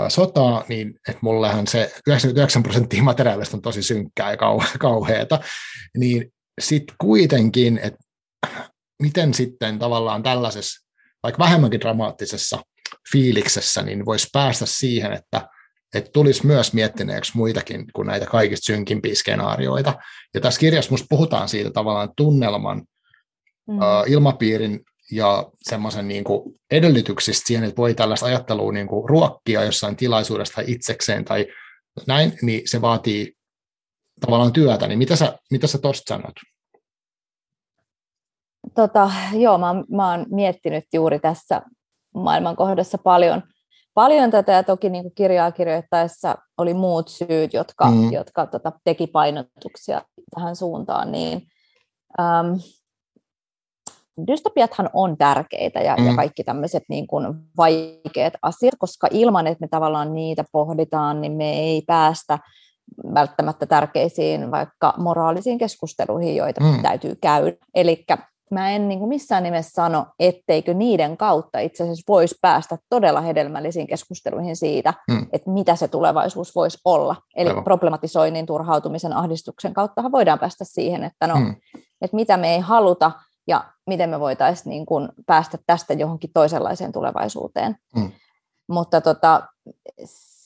sotaa, niin että mullehan se 99% materiaalista on tosi synkkää ja kauheata, niin sitten kuitenkin, että miten sitten tavallaan tällaisessa, vaikka vähemmänkin dramaattisessa fiiliksessä, niin voisi päästä siihen, että tulisi myös miettineeksi muitakin kuin näitä kaikista synkimpiä skenaarioita. Ja tässä kirjassa musta puhutaan siitä tavallaan tunnelman, ilmapiirin ja semmoisen niin kuin edellytyksistä siihen, että voi tällaista ajattelua niin kuin ruokkia jossain tilaisuudessa tai itsekseen tai näin, niin se vaatii tavallaan työtä. Niin mitä sä tosta sanot? Joo, mä oon miettinyt juuri tässä maailmankohdassa paljon tätä, ja toki niin kuin kirjaa kirjoittaessa oli muut syyt, jotka teki painotuksia tähän suuntaan, niin dystopiathan on tärkeitä ja kaikki tämmöiset niin kuin vaikeat asiat, koska ilman, että me tavallaan niitä pohditaan, niin me ei päästä välttämättä tärkeisiin vaikka moraalisiin keskusteluihin, joita täytyy käydä. Eli mä en niin kuin missään nimessä sano, etteikö niiden kautta itse asiassa voisi päästä todella hedelmällisiin keskusteluihin siitä, että mitä se tulevaisuus voisi olla. Eli problematisoinnin, turhautumisen, ahdistuksen kauttahan voidaan päästä siihen, että että mitä me ei haluta, ja miten me voitaisiin niin kuin päästä tästä johonkin toisenlaiseen tulevaisuuteen. Mutta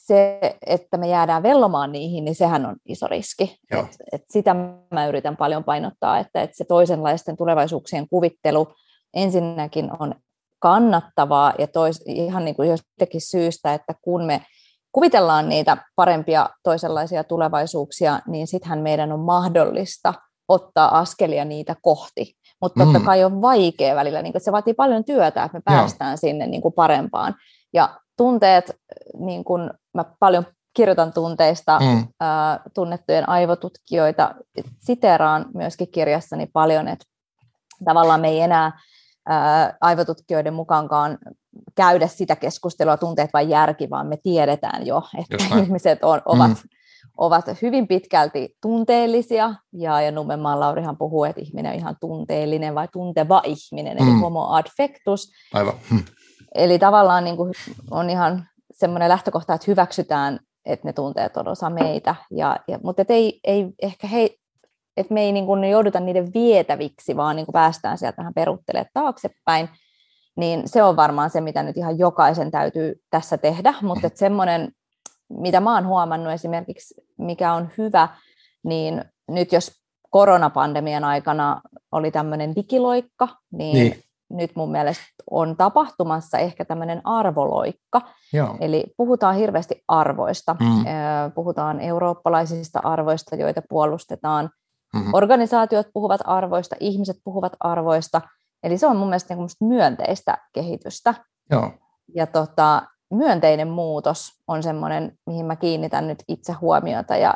se, että me jäädään vellomaan niihin, niin sehän on iso riski. Et sitä mä yritän paljon painottaa, että se toisenlaisten tulevaisuuksien kuvittelu ensinnäkin on kannattavaa, ja ihan niin kuin jostakin syystä, että kun me kuvitellaan niitä parempia toisenlaisia tulevaisuuksia, niin sittenhän meidän on mahdollista ottaa askelia niitä kohti. Mutta totta kai on vaikea välillä, niin se vaatii paljon työtä, että me päästään sinne niin kuin parempaan. Ja tunteet, niin kuin mä paljon kirjoitan tunteista, tunnettujen aivotutkijoita siteraan myöskin kirjassani paljon, että tavallaan me ei enää aivotutkijoiden mukaankaan käydä sitä keskustelua tunteet vai järki, vaan me tiedetään jo, että ihmiset ovat ovat hyvin pitkälti tunteellisia, ja Numenmaan Laurihan puhuu, että ihminen on ihan tunteellinen vai tunteva ihminen, eli homo ad factus. Aivan. Eli tavallaan niin kuin on ihan semmoinen lähtökohta, että hyväksytään, että ne tunteet on osa meitä, mutta me ei niin kuin jouduta niiden vietäviksi, vaan niin kuin päästään sieltä vähän peruttelemaan taaksepäin. Niin se on varmaan se, mitä nyt ihan jokaisen täytyy tässä tehdä, mutta semmoinen, mitä mä oon huomannut esimerkiksi, mikä on hyvä, niin nyt jos koronapandemian aikana oli tämmöinen digiloikka, niin nyt mun mielestä on tapahtumassa ehkä tämmöinen arvoloikka. Joo. Eli puhutaan hirveästi arvoista, puhutaan eurooppalaisista arvoista, joita puolustetaan, organisaatiot puhuvat arvoista, ihmiset puhuvat arvoista. Eli se on mun mielestä myönteistä kehitystä. Joo. Ja myönteinen muutos on semmoinen, mihin mä kiinnitän nyt itse huomiota ja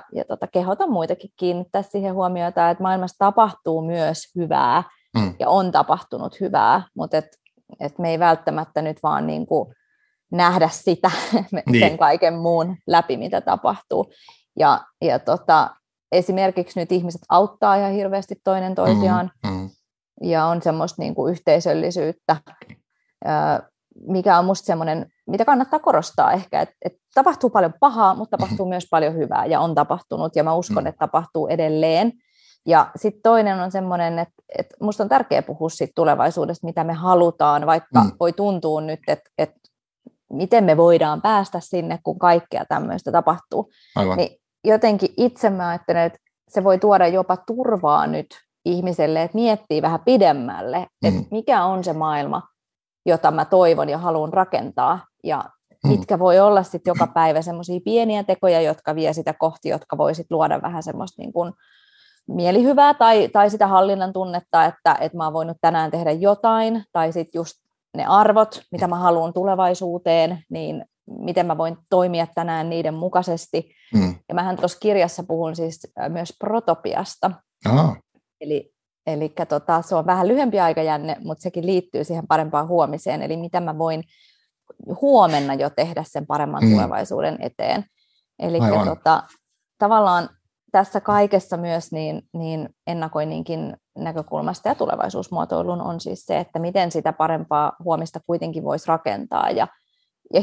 kehotan muitakin kiinnittää siihen huomiota, että maailmassa tapahtuu myös hyvää ja on tapahtunut hyvää, mutta et me ei välttämättä nyt vaan niin kuin nähdä sitä sen kaiken muun läpi, mitä tapahtuu. Ja esimerkiksi nyt ihmiset auttaa ihan hirveästi toinen toisiaan. Ja on semmoista niin kuin yhteisöllisyyttä, mikä on musta semmoinen, mitä kannattaa korostaa ehkä, että tapahtuu paljon pahaa, mutta tapahtuu myös paljon hyvää ja on tapahtunut ja mä uskon, että tapahtuu edelleen. Ja sitten toinen on semmoinen, että musta on tärkeää puhua siitä tulevaisuudesta, mitä me halutaan, vaikka voi tuntua nyt, että miten me voidaan päästä sinne, kun kaikkea tämmöistä tapahtuu. Aivan. Niin jotenkin itse mä ajattelen, että se voi tuoda jopa turvaa nyt ihmiselle, että miettii vähän pidemmälle, että mikä on se maailma, jota mä toivon ja haluan rakentaa, ja mitkä voi olla sitten joka päivä semmoisia pieniä tekoja, jotka vie sitä kohti, jotka voi sitten luoda vähän semmoista niin kuin mielihyvää tai sitä hallinnan tunnetta, että mä oon voinut tänään tehdä jotain, tai sitten just ne arvot, mitä mä haluan tulevaisuuteen, niin miten mä voin toimia tänään niiden mukaisesti. Ja mähän tuossa kirjassa puhun siis myös protopiasta. Aha. Eli se on vähän lyhyempi aikajänne, mutta sekin liittyy siihen parempaan huomiseen. Eli mitä mä voin huomenna jo tehdä sen paremman tulevaisuuden eteen. Eli tavallaan tässä kaikessa myös niin ennakoinninkin näkökulmasta ja tulevaisuusmuotoilun on siis se, että miten sitä parempaa huomista kuitenkin voisi rakentaa. Ja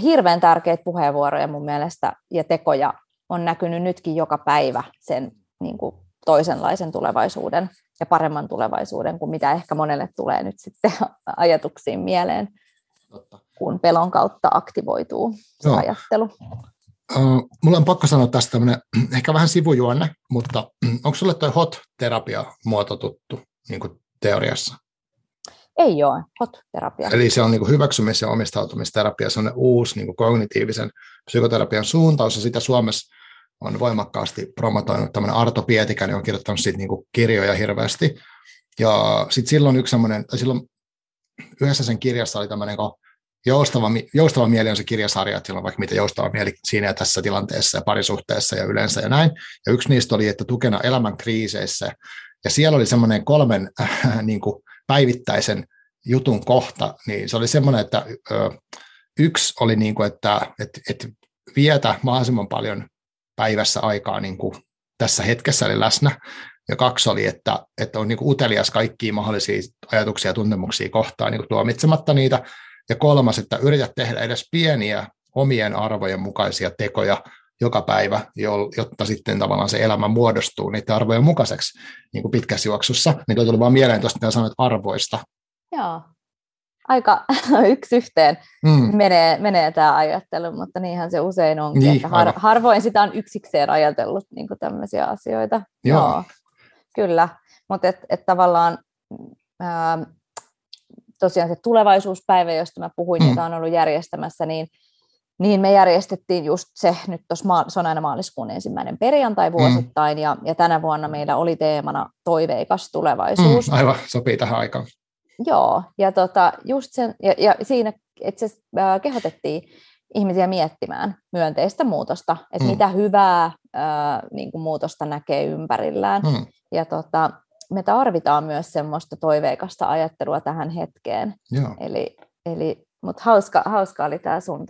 hirveän tärkeitä puheenvuoroja mun mielestä ja tekoja on näkynyt nytkin joka päivä sen niin kuin toisenlaisen tulevaisuuden ja paremman tulevaisuuden kuin mitä ehkä monelle tulee nyt sitten ajatuksiin mieleen, kun pelon kautta aktivoituu se ajattelu. Mulla on pakko sanoa tästä tämmöinen ehkä vähän sivujuonne, mutta onko sulle toi hot-terapia-muoto tuttu niin kuin teoriassa? Ei ole, hot-terapia. Eli se on niin kuin hyväksymis- ja omistautumisterapia, se on uusi niin kuin kognitiivisen psykoterapian suuntaus, ja sitä Suomessa on voimakkaasti promotoinut, tämmöinen Arto Pietikäinen on kirjoittanut siitä niin kuin kirjoja hirveästi. Ja sitten silloin yhdessä sen kirjassa oli tämmöinen joustava mieli on se kirjasarja, että silloin vaikka mitä joustava mieli siinä ja tässä tilanteessa ja parisuhteessa ja yleensä ja näin. Ja yksi niistä oli, että tukena elämän kriiseissä. Ja siellä oli semmoinen 3 niin kuin päivittäisen jutun kohta, niin se oli semmoinen, että yksi oli niin kuin, että vietä mahdollisimman paljon päivässä aikaa niin kuin tässä hetkessä eli läsnä, ja 2 oli, että on niin kuin utelias kaikkia mahdollisia ajatuksia ja tuntemuksia kohtaan niin kuin tuomitsematta niitä, ja 3, että yritä tehdä edes pieniä omien arvojen mukaisia tekoja joka päivä, jotta sitten tavallaan se elämä muodostuu niiden arvojen mukaiseksi niin kuin pitkässä juoksussa, niin tuli vaan mieleen tuosta, mitä sanoit arvoista. Joo. Aika yksi yhteen menee tämä ajattelu, mutta niinhän se usein onkin. Niin, harvoin sitä on yksikseen ajatellut niin kuin tämmöisiä asioita. Joo. Kyllä, mutta tavallaan tosiaan se tulevaisuuspäivä, josta mä puhuin, jota on ollut järjestämässä, niin me järjestettiin just se, nyt se on aina maaliskuun 1. perjantai vuosittain, ja tänä vuonna meillä oli teemana toiveikas tulevaisuus. Aivan, sopii tähän aikaan. Joo, ja just sen, ja siinä itse asiassa kehotettiin ihmisiä miettimään myönteistä muutosta, että mitä hyvää niin kuin muutosta näkee ympärillään. Ja me tarvitaan myös semmoista toiveikasta ajattelua tähän hetkeen. Joo. Eli mutta hauska oli tämä sun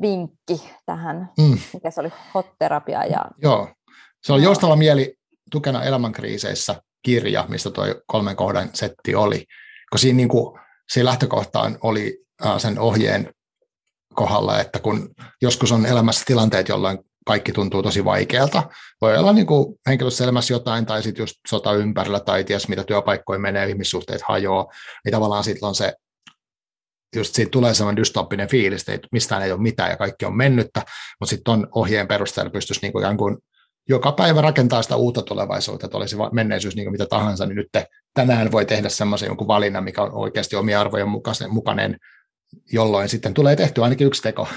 vinkki tähän, mikä se oli hot-terapia. Ja... Joo, Se on joustava mieli tukena elämänkriiseissä kirja, mistä tuo 3 kohdan setti oli, kun siinä, niin kuin, siinä lähtökohtaan oli sen ohjeen kohdalla, että kun joskus on elämässä tilanteet, jolloin kaikki tuntuu tosi vaikealta, voi olla niin kuin henkilössä elämässä jotain, tai sitten just sota ympärillä, tai ties mitä työpaikkoja menee, ihmissuhteet hajoaa, niin tavallaan sitten on se, just siitä tulee sellainen dystoppinen fiilis, että mistään ei ole mitään ja kaikki on mennyttä, mutta sitten on ohjeen perusteella pystyisi niin kuin ikään kuin joka päivä rakentaa sitä uutta tulevaisuutta, että olisi menneisyys niin kuin mitä tahansa, niin nyt tänään voi tehdä semmoisen jonkun valinnan, mikä on oikeasti omien arvojen mukainen, jolloin sitten tulee tehty ainakin yksi teko,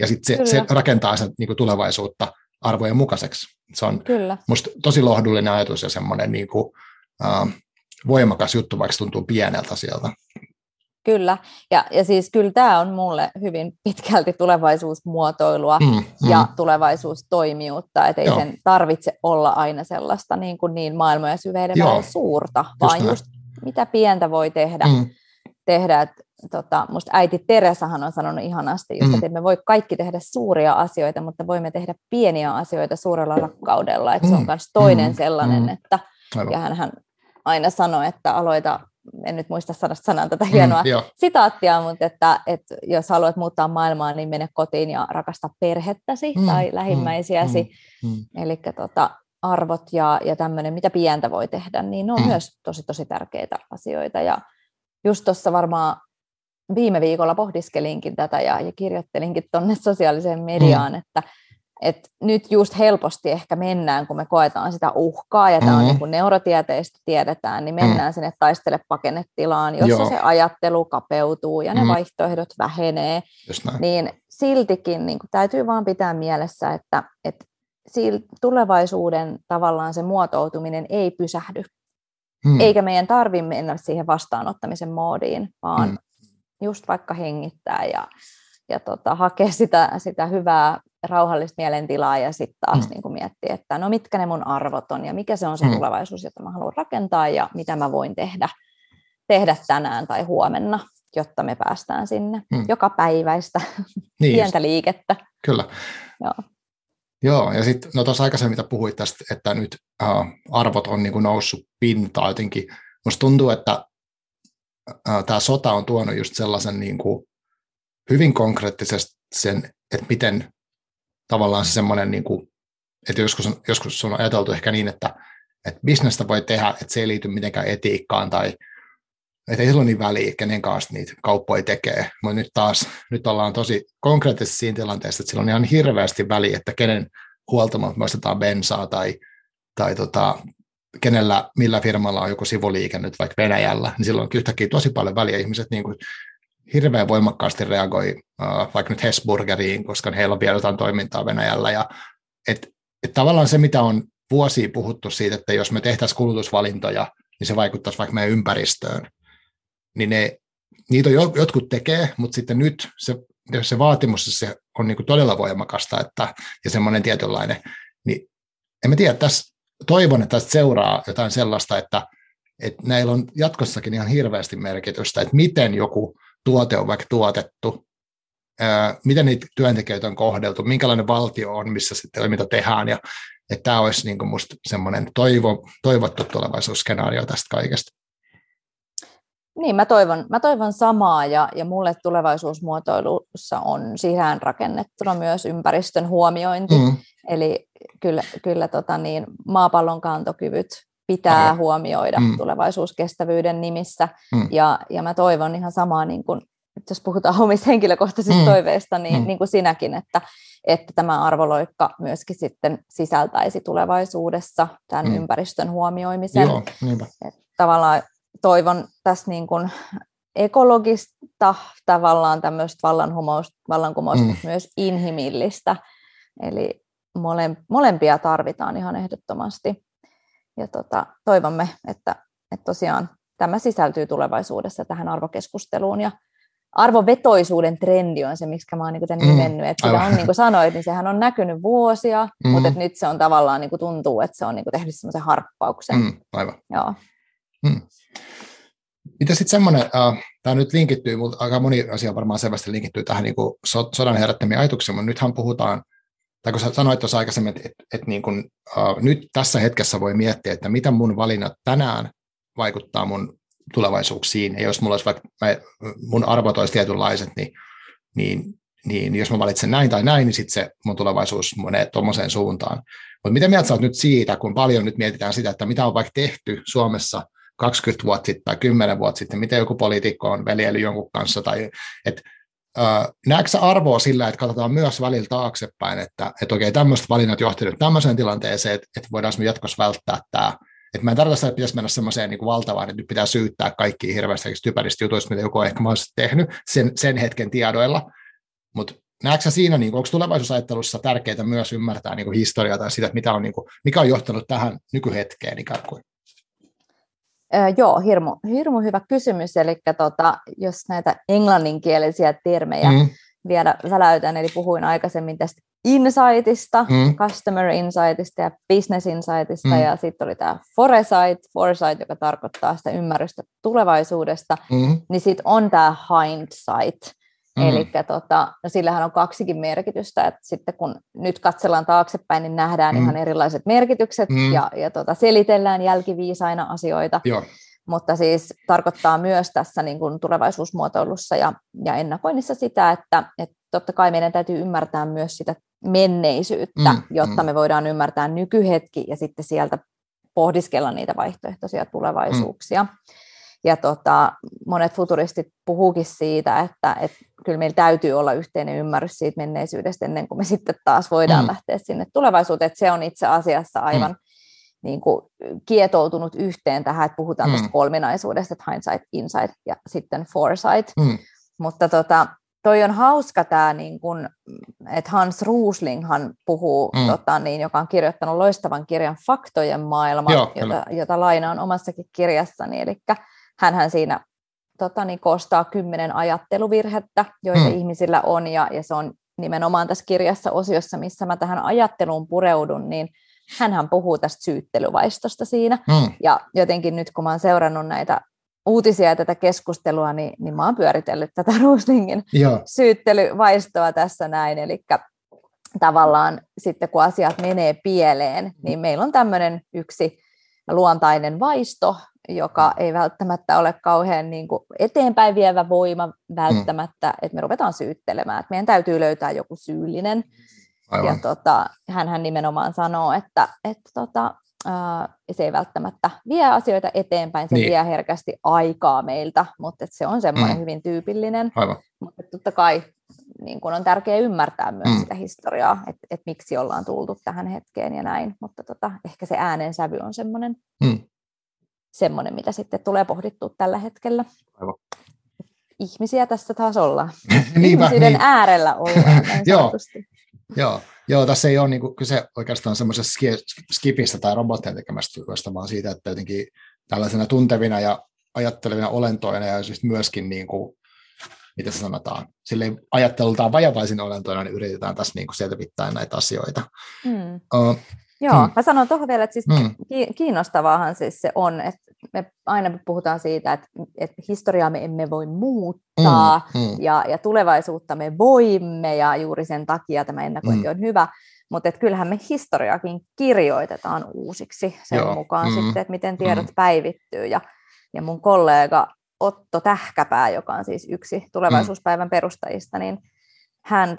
ja sitten se rakentaa sen niin kuin tulevaisuutta arvojen mukaiseksi. Se on musta tosi lohdullinen ajatus ja semmoinen niin kuin, voimakas juttu, vaikka tuntuu pieneltä sieltä. Kyllä, ja siis kyllä tämä on mulle hyvin pitkälti tulevaisuusmuotoilua ja tulevaisuustoimijuutta, että ei sen tarvitse olla aina sellaista niin kuin niin maailmoja syveiden välillä suurta, vaan just mitä pientä voi tehdä. Musta äiti Teresahan on sanonut ihanasti, just, että me voi kaikki tehdä suuria asioita, mutta voimme tehdä pieniä asioita suurella rakkaudella, että se on myös toinen sellainen, että ja hän aina sanoi, että aloita, en nyt muista sanan tätä hienoa sitaattia, mutta että jos haluat muuttaa maailmaa, niin mene kotiin ja rakasta perhettäsi tai lähimmäisiäsi, eli arvot ja tämmöinen, mitä pientä voi tehdä, niin ne on myös tosi tosi tärkeitä asioita, ja just tuossa varmaan viime viikolla pohdiskelinkin tätä ja kirjoittelinkin tuonne sosiaaliseen mediaan, että nyt just helposti ehkä mennään, kun me koetaan sitä uhkaa, ja tämä on niin kuin neurotieteistä tiedetään, niin mennään sinne taistele-pakennetilaan, jossa se ajattelu kapeutuu ja ne vaihtoehdot vähenee. Niin siltikin niin kuin täytyy vaan pitää mielessä, että tulevaisuuden tavallaan se muotoutuminen ei pysähdy. Eikä meidän tarvitse mennä siihen vastaanottamisen moodiin, vaan just vaikka hengittää ja hakea sitä hyvää rauhallista mielentilaa ja sitten taas niin kuin miettiä, että no mitkä ne mun arvot on ja mikä se on se tulevaisuus, jota mä haluan rakentaa ja mitä mä voin tehdä tänään tai huomenna, jotta me päästään sinne joka päiväistä pientä liikettä. Kyllä. Joo, ja sitten no tuossa aikaisemmin, mitä puhuit tästä, että nyt arvot on niin kuin noussut pintaan jotenkin. Musta tuntuu, että tämä sota on tuonut just sellaisen niin kuin hyvin konkreettisesti sen, että miten tavallaan se semmoinen, niin kuin, että joskus on ajateltu ehkä niin, että bisnestä voi tehdä, että se ei liity mitenkään etiikkaan tai että ei sillä ole niin väliä, kenen kanssa niitä kauppoja tekee, mutta nyt ollaan tosi konkreettisesti siinä tilanteessa, että sillä on ihan hirveästi väliä, että kenen huoltamalta me ostetaan bensaa tai kenellä, millä firmalla on joku sivuliike nyt vaikka Venäjällä, niin silloin on yhtäkkiä tosi paljon väliä. Ihmiset niin kuin hirveän voimakkaasti reagoi vaikka nyt Hesburgeriin, koska heillä on vielä jotain toimintaa Venäjällä. Ja, et tavallaan se, mitä on vuosia puhuttu siitä, että jos me tehtäisiin kulutusvalintoja, niin se vaikuttaisi vaikka meidän ympäristöön. Niin niitä jotkut tekee, mutta sitten nyt se vaatimus se on niin kuin todella voimakasta ja semmoinen tietynlainen, niin en mä tiedä, toivon, että tästä seuraa jotain sellaista, että näillä on jatkossakin ihan hirveästi merkitystä, että miten joku tuote on vaikka tuotettu, miten niitä työntekijöitä on kohdeltu, minkälainen valtio on, missä sitten mitä tehdään, ja että tämä olisi niin kuin musta semmoinen toivottu tulevaisuusskenaario tästä kaikesta. Niin, mä toivon samaa, ja mulle tulevaisuusmuotoilussa on sisään rakennettuna myös ympäristön huomiointi, eli kyllä, maapallon kantokyvyt pitää huomioida tulevaisuuskestävyyden nimissä, ja mä toivon ihan samaa, niin kuin, jos puhutaan omista henkilökohtaisista toiveista, niin kuin sinäkin, että tämä arvoloikka myöskin sitten sisältäisi tulevaisuudessa tämän ympäristön huomioimisen. Joo, niinpä. Tavallaan toivon tässä niin kuin ekologista tavallaan tämmöistä vallankumousta myös inhimillistä, eli molempia tarvitaan ihan ehdottomasti, ja toivomme, että tosiaan tämä sisältyy tulevaisuudessa tähän arvokeskusteluun, ja arvovetoisuuden trendi on se, miksi mä oon niin tämän nimennyt, että sitä on, niin kuin sanoit, niin sehän on näkynyt vuosia, mutta nyt se on tavallaan, niin kuin tuntuu, että se on niin kuin tehnyt semmoisen harppauksen. Aivan. Joo. Mitä sitten semmoinen, tämä nyt linkittyy, mutta aika moni asia varmaan selvästi linkittyy tähän niin kuin sodan herättämiin ajatuksiin, mutta nythän puhutaan tai kun sanoit tuossa aikaisemmin, että niin kun, nyt tässä hetkessä voi miettiä, että mitä mun valinnat tänään vaikuttaa mun tulevaisuuksiin, ja jos mulla olisi vaikka mun arvot olisi tietynlaiset, niin jos mä valitsen näin tai näin, niin sitten se mun tulevaisuus menee tuommoiseen suuntaan. Mutta mitä mieltä sä oot nyt siitä, kun paljon nyt mietitään sitä, että mitä on vaikka tehty Suomessa 20 vuotta sitten tai 10 vuotta sitten, miten joku poliitikko on veljellyt jonkun kanssa, tai että näetkö sä arvoa sillä, että katsotaan myös välillä taaksepäin, että oikein tämmöiset valinnat johtivat tämmöiseen tilanteeseen, että voidaan me jatkossa välttää tämä. Että mä en tarkoita sitä, että pitäisi mennä semmoiseen niin valtavaan, että nyt pitää syyttää kaikkia hirveästi typeristä jutuista, mitä joku on ehkä mahdollisesti tehnyt sen hetken tiedoilla. Mutta näetkö sä siinä, niin onko tulevaisuusajattelussa tärkeää myös ymmärtää niin historiaa tai sitä, että mikä on johtanut tähän nykyhetkeen ikään kuin? Joo, hirmu hyvä kysymys. Eli jos näitä englanninkielisiä termejä vielä väläytän, eli puhuin aikaisemmin tästä insightista, customer insightista ja business insightista, ja sitten oli tämä foresight, joka tarkoittaa sitä ymmärrystä tulevaisuudesta, niin sitten on tämä hindsight. Elikkä no sillähän on kaksikin merkitystä, että sitten kun nyt katsellaan taaksepäin, niin nähdään ihan erilaiset merkitykset ja selitellään jälkiviisaina asioita. Joo. Mutta siis tarkoittaa myös tässä niin kuin tulevaisuusmuotoilussa ja ennakoinnissa sitä, että totta kai meidän täytyy ymmärtää myös sitä menneisyyttä, jotta me voidaan ymmärtää nykyhetki ja sitten sieltä pohdiskella niitä vaihtoehtoisia tulevaisuuksia. Ja monet futuristit puhuukin siitä, että kyllä meillä täytyy olla yhteinen ymmärrys siitä menneisyydestä ennen kuin me sitten taas voidaan lähteä sinne tulevaisuuteen. Että se on itse asiassa aivan niin kuin kietoutunut yhteen tähän, että puhutaan tästä kolminaisuudesta, että hindsight, insight ja sitten foresight. Mutta toi on hauska tämä, niin kuin, että Hans Roslinghan puhuu, joka on kirjoittanut loistavan kirjan Faktojen maailma, joo, jota lainaan omassakin kirjassani, eli hänhän siinä koostaa 10 ajatteluvirhettä, joita ihmisillä on, ja se on nimenomaan tässä kirjassa osiossa, missä mä tähän ajatteluun pureudun, niin hänhän puhuu tästä syyttelyvaistosta siinä. Ja jotenkin nyt, kun mä oon seurannut näitä uutisia ja tätä keskustelua, niin mä oon pyöritellyt tätä Roslingin syyttelyvaistoa tässä näin. Eli tavallaan sitten, kun asiat menee pieleen, niin meillä on tämmöinen yksi luontainen vaisto, joka ei välttämättä ole kauhean niin kuin eteenpäin vievä voima välttämättä, että me ruvetaan syyttelemään. Että meidän täytyy löytää joku syyllinen. Aivan. Ja hänhän nimenomaan sanoo, että se ei välttämättä vie asioita eteenpäin, se vie herkästi aikaa meiltä, mutta se on semmoinen hyvin tyypillinen. Aivan. Mutta totta kai niin kun on tärkeää ymmärtää myös sitä historiaa, että miksi ollaan tultu tähän hetkeen ja näin, mutta ehkä se äänensävy on semmoinen, mitä sitten tulee pohdittua tällä hetkellä. Aivan. Ihmisiä tässä taas ollaan. Ihmisyyden äärellä ollaan. Joo, tässä ei ole niin kyse oikeastaan semmoisesta skipistä tai robottien tekemästä työstä, vaan siitä, että jotenkin tällaisena tuntevina ja ajattelevina olentoina ja siis myöskin, niin kuin, mitä se sanotaan, silleen ajattelultaan vajavaisin olentoina, niin yritetään tässä niin selvittää näitä asioita. Joo, mä sanon tuohon vielä, että siis kiinnostavaahan siis se on, että me aina puhutaan siitä, että historiaa me emme voi muuttaa ja tulevaisuutta me voimme ja juuri sen takia tämä ennakointi on hyvä, mutta että kyllähän me historiaakin kirjoitetaan uusiksi sen mukaan sitten, että miten tiedot päivittyy ja mun kollega Otto Tähkäpää, joka on siis yksi tulevaisuuspäivän perustajista, niin hän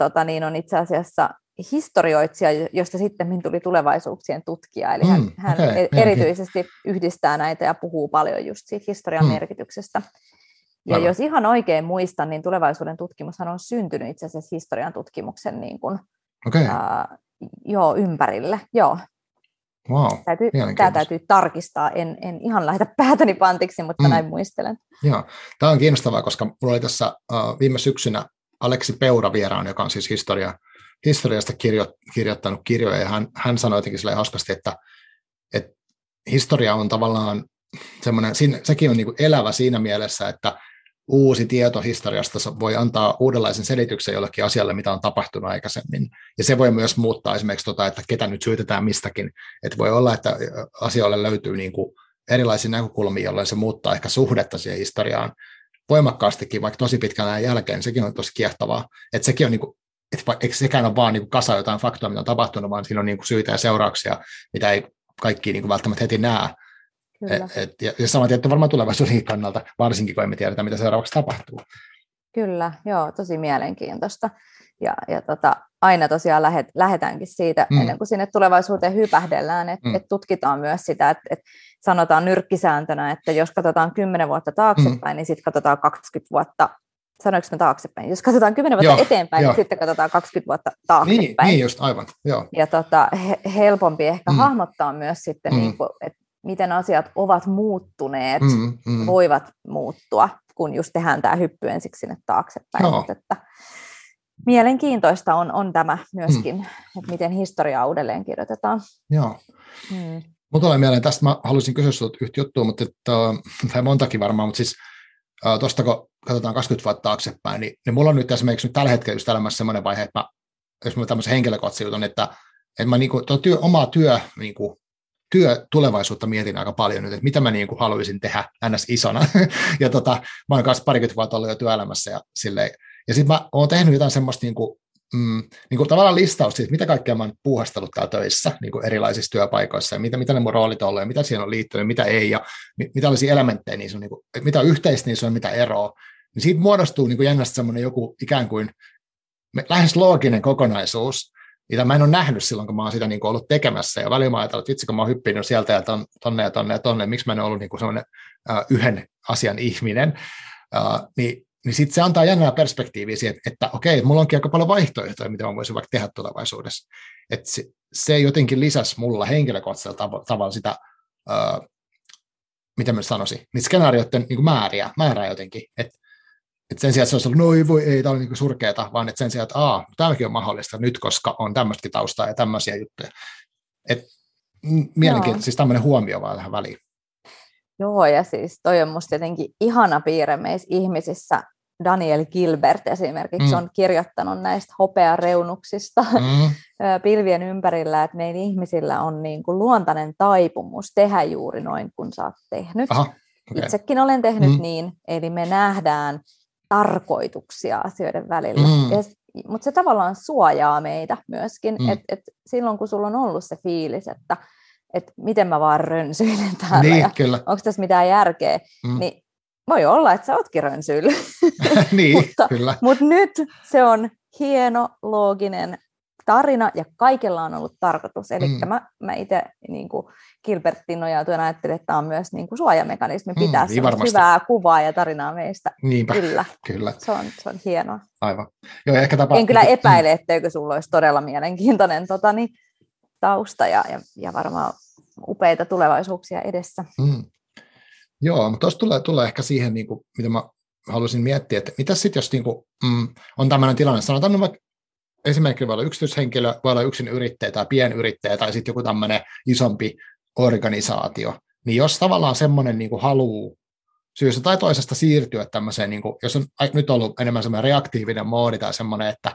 on itse asiassa historioitsija, josta sitten tuli tulevaisuuksien tutkija, eli hän erityisesti yhdistää näitä ja puhuu paljon just siitä historian merkityksestä. Ja jos ihan oikein muistan, niin tulevaisuuden tutkimushan on syntynyt itse asiassa historian tutkimuksen niin kuin, ympärille. Joo. Wow. Tämä täytyy tarkistaa, en ihan lähde päätäni pantiksi, mutta näin muistelen. Joo. Tämä on kiinnostavaa, koska minulla oli tässä viime syksynä Aleksi Peura vieraan, joka on siis historiasta kirjoittanut kirjoja, ja hän sanoi jotenkin silleen hauskasti, että historia on tavallaan semmoinen, sekin on niin kuin elävä siinä mielessä, että uusi tieto historiasta voi antaa uudenlaisen selityksen jollekin asialle, mitä on tapahtunut aikaisemmin. Ja se voi myös muuttaa esimerkiksi, että ketä nyt syytetään mistäkin. Että voi olla, että asioille löytyy niin kuin erilaisia näkökulmia, jolloin se muuttaa ehkä suhdetta siihen historiaan voimakkaastikin, vaikka tosi pitkän ajan jälkeen. Sekin on tosi kiehtovaa, että sekin on niin kuin eikö sekään ole vaan niin kuin kasa jotain faktoa, mitä on tapahtunut, vaan siinä on niin kuin syitä ja seurauksia, mitä ei kaikki niin kuin välttämättä heti näe. Ja sama tietty varmaan tulevaisuuden kannalta, varsinkin kun emme tiedetä, mitä seuraavaksi tapahtuu. Kyllä, joo, tosi mielenkiintoista. Ja aina tosiaan lähdetäänkin siitä, ennen kuin sinne tulevaisuuteen hypähdellään, että et tutkitaan myös sitä, että et sanotaan nyrkkisääntönä, että jos katsotaan 10 vuotta taaksepäin, niin sitten katsotaan 20 vuotta, sanoinko me taaksepäin? Jos katsotaan 10 vuotta eteenpäin, niin sitten katsotaan 20 vuotta taaksepäin. Niin just, aivan. Joo. Ja helpompi ehkä hahmottaa myös sitten, niin kuin, että miten asiat ovat muuttuneet, voivat muuttua, kun just tehdään tämä hyppy ensiksi sinne taaksepäin. No. Että mielenkiintoista on tämä myöskin, että miten historiaa uudelleen kirjoitetaan. Joo. Mutta olen mieleen, tästä mä haluaisin kysyä sinulta yhtä juttua, mutta tai montakin varmaan, mutta siis tuosta kun katsotaan 20 vuotta taaksepäin, niin mulla on nyt esimerkiksi nyt tällä hetkellä just elämässä sellainen vaihe, että jos mä tämmöisen henkilökohtaisen jutun, että mä niinku, omaa työtulevaisuutta mietin aika paljon nyt, että mitä mä niinku haluaisin tehdä ns. Isona. Ja mä oon kanssa parikymmentä vuotta ollut jo työelämässä ja silleen. Ja sitten mä oon tehnyt jotain semmoista niinku tavallaan listaus siitä, mitä kaikkea mä oon puuhastellut täällä töissä niinku erilaisissa työpaikoissa, ja mitä ne mun roolit on ollut, ja mitä siihen on liittynyt, mitä ei, ja mitä olisi elementtejä niissä on, niinku, mitä on yhteistä niissä on, mitä eroa. Niin siitä muodostuu niinku jännästi semmoinen joku ikään kuin lähes looginen kokonaisuus, mitä mä en ole nähnyt silloin, kun mä oon sitä niinku ollut tekemässä, ja välillä mä ajatellut, että vitsi, kun mä oon hyppinyt sieltä ja tonne, miksi mä en ole ollut niinku semmoinen yhden asian ihminen, niin sitten se antaa jännää perspektiiviä siihen, että okei, mulla onkin aika paljon vaihtoehtoja, mitä mä voisin vaikka tehdä tulevaisuudessa. Et se jotenkin lisäsi mulla henkilökohtaisella tavalla sitä, mitä mä sanoisin, niitä skenaarioiden niin määrää jotenkin. Et sen sijaan, että se olisi ollut, ei tämä oli niin surkeata, vaan että sen sijaan, että tämäkin on mahdollista nyt, koska on tämmöistäkin taustaa ja tämmöisiä juttuja. Et mielenkiintoista, siis tämmöinen huomio vaan tähän väliin. Joo, ja siis toi on musta jotenkin ihana piirre meissä ihmisissä. Daniel Gilbert esimerkiksi on kirjoittanut näistä hopeareunuksista pilvien ympärillä, että meidän ihmisillä on niin kuin luontainen taipumus tehdä juuri noin, kun sä oot tehnyt. Aha, okay. Itsekin olen tehnyt niin, eli me nähdään tarkoituksia asioiden välillä. Mutta se tavallaan suojaa meitä myöskin, että et silloin kun sulla on ollut se fiilis, että et miten mä vaan rönsyilen täällä, niin, ja onko tässä mitään järkeä, niin voi olla, että sä ootkin rönsyillä. Niin, mutta nyt se on hieno, looginen tarina, ja kaikilla on ollut tarkoitus. Eli mä itse niinku Gilbertin nojautuen ajattelin, että tämä on myös niinku suojamekanismi pitää hyvää kuvaa ja tarinaa meistä. Niinpä, kyllä. Se on hienoa. Aivan. Joo, ehkä en kyllä epäile, etteikö sulla olisi todella mielenkiintoinen tausta ja varmaan upeita tulevaisuuksia edessä. Joo, mutta tuossa tulee ehkä siihen, niin kuin, mitä mä haluaisin miettiä, että mitä sitten, jos niin kuin, on tämmöinen tilanne, sanotaan vaikka esimerkiksi voi olla yksityishenkilö, voi olla yksinyrittäjä tai pienyrittäjä tai sitten joku tämmöinen isompi organisaatio, niin jos tavallaan semmoinen niin kuin haluaa syystä tai toisesta siirtyä tämmöiseen, niin kuin, jos on nyt ollut enemmän semmoinen reaktiivinen moodi tai semmoinen, että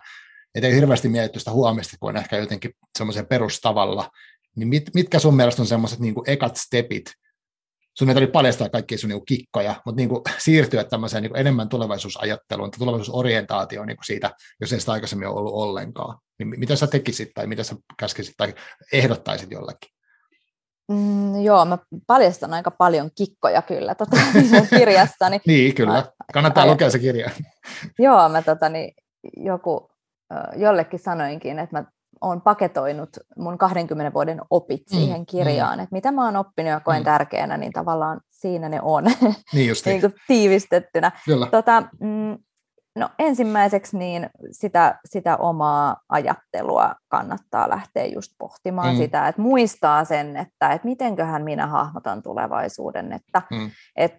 ei hirveästi mietitty sitä huomista, kun on ehkä jotenkin semmoisen perustavalla, niin mitkä sun mielestä on semmoiset niin kuin ekat stepit? Sun ei tarvitse paljastaa kaikkia sun niin kuin kikkoja, mutta niin kuin siirtyä tämmöiseen niin kuin enemmän tulevaisuusajatteluun, tulevaisuusorientaatioon niin kuin siitä, jos ei sitä aikaisemmin ole ollut ollenkaan. Niin mitä sä tekisit tai mitä sä käskisit tai ehdottaisit jollekin? Joo, mä paljastan aika paljon kikkoja kyllä kirjassani. Niin, kyllä. Kannattaa lukea se kirja. Joo, mä jollekin sanoinkin, että mä olen paketoinut mun 20 vuoden opit siihen kirjaan, että mitä mä oon oppinut ja koen tärkeänä, niin tavallaan siinä ne on niin niin kuin tiivistettynä. No ensimmäiseksi niin sitä omaa ajattelua kannattaa lähteä just pohtimaan sitä, että muistaa sen, että mitenköhän minä hahmotan tulevaisuuden, että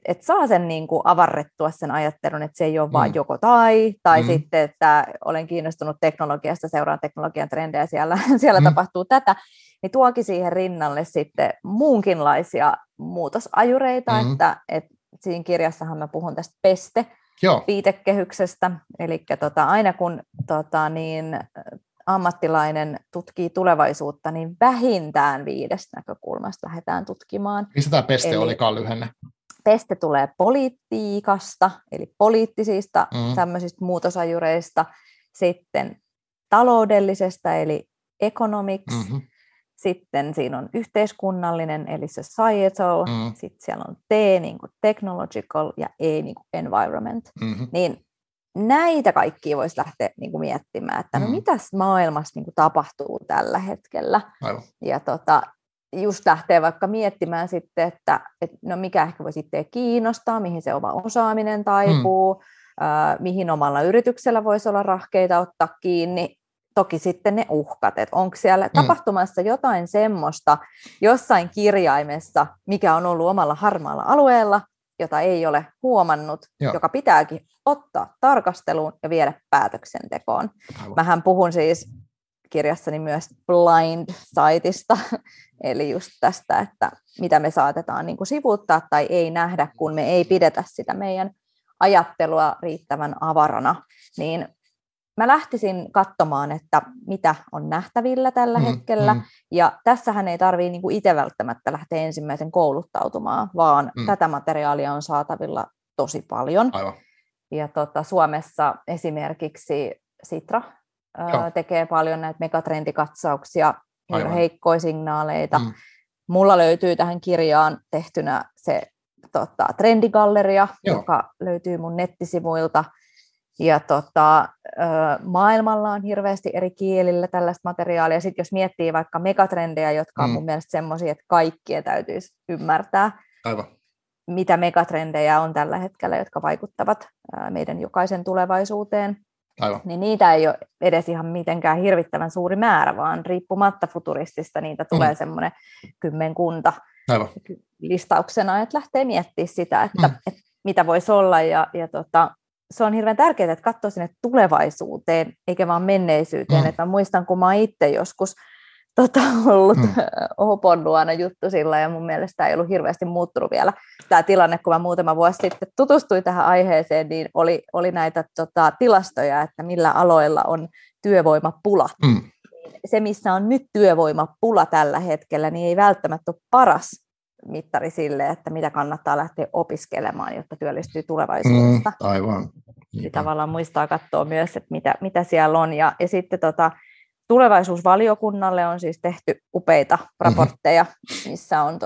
et saa sen niin kuin avarrettua sen ajattelun, että se ei ole vaan joko tai sitten, että olen kiinnostunut teknologiasta, seuraan teknologian trendejä, siellä tapahtuu tätä, niin tuokin siihen rinnalle sitten muunkinlaisia muutosajureita, että siinä kirjassahan mä puhun tästä viitekehyksestä, eli aina kun niin ammattilainen tutkii tulevaisuutta, niin vähintään 5 näkökulmasta lähdetään tutkimaan. Mistä tämä peste olikaan lyhenne? Peste tulee politiikasta, eli poliittisista tämmöisistä muutosajureista, sitten taloudellisesta, eli economics. Mm-hmm. Sitten siinä on yhteiskunnallinen, eli societal. Mm-hmm. Sitten siellä on T, niin kuin technological, ja E, niin kuin environment. Mm-hmm. Niin näitä kaikkia voisi lähteä niin kuin miettimään, että no mitäs maailmassa niin kuin tapahtuu tällä hetkellä. Aivan. Ja just lähtee vaikka miettimään sitten, että no mikä ehkä voi sitten kiinnostaa, mihin se oma osaaminen taipuu, mihin omalla yrityksellä voisi olla rahkeita ottaa kiinni. Toki sitten ne uhkat, että onko siellä tapahtumassa jotain semmoista jossain kirjaimessa, mikä on ollut omalla harmaalla alueella, jota ei ole huomannut, joka pitääkin ottaa tarkasteluun ja viedä päätöksentekoon. Aivan. Mähän puhun siis kirjassani myös blind-saitista, eli just tästä, että mitä me saatetaan niin kuin sivuuttaa tai ei nähdä, kun me ei pidetä sitä meidän ajattelua riittävän avarana. Niin mä lähtisin katsomaan, että mitä on nähtävillä tällä hetkellä, ja tässähän ei tarvitse niin kuin itse välttämättä lähteä ensimmäisen kouluttautumaan, vaan tätä materiaalia on saatavilla tosi paljon. Aivan. Ja Suomessa esimerkiksi Sitra tekee paljon näitä megatrendikatsauksia, heikkoja signaaleita. Mulla löytyy tähän kirjaan tehtynä se trendigalleria, joka löytyy mun nettisivuilta. Ja maailmalla on hirveästi eri kielillä tällaista materiaalia. Sitten jos miettii vaikka megatrendejä, jotka on mun mielestä semmoisia, että kaikkien täytyisi ymmärtää, Aivan. mitä megatrendejä on tällä hetkellä, jotka vaikuttavat meidän jokaisen tulevaisuuteen. Aivan. Niin niitä ei ole edes ihan mitenkään hirvittävän suuri määrä, vaan riippumatta futuristista niitä tulee semmoinen kymmenkunta Aivan. listauksena, että lähtee miettimään sitä, että mitä voisi olla. Se on hirveän tärkeää, että katsoo sinne tulevaisuuteen, eikä vaan menneisyyteen. Että mä muistan, kun mä oon itse joskus ollut opon luona juttu sillä, ja mun mielestä ei ollut hirveästi muuttunut vielä. Tämä tilanne, kun mä muutama vuosi sitten tutustuin tähän aiheeseen, niin oli näitä tilastoja, että millä aloilla on työvoimapula. Se, missä on nyt työvoimapula tällä hetkellä, niin ei välttämättä ole paras mittari sille, että mitä kannattaa lähteä opiskelemaan, jotta työllistyy tulevaisuudesta. Aivan. Niin tavallaan muistaa katsoa myös, että mitä siellä on. Ja sitten tulevaisuusvaliokunnalle on siis tehty upeita raportteja, missä on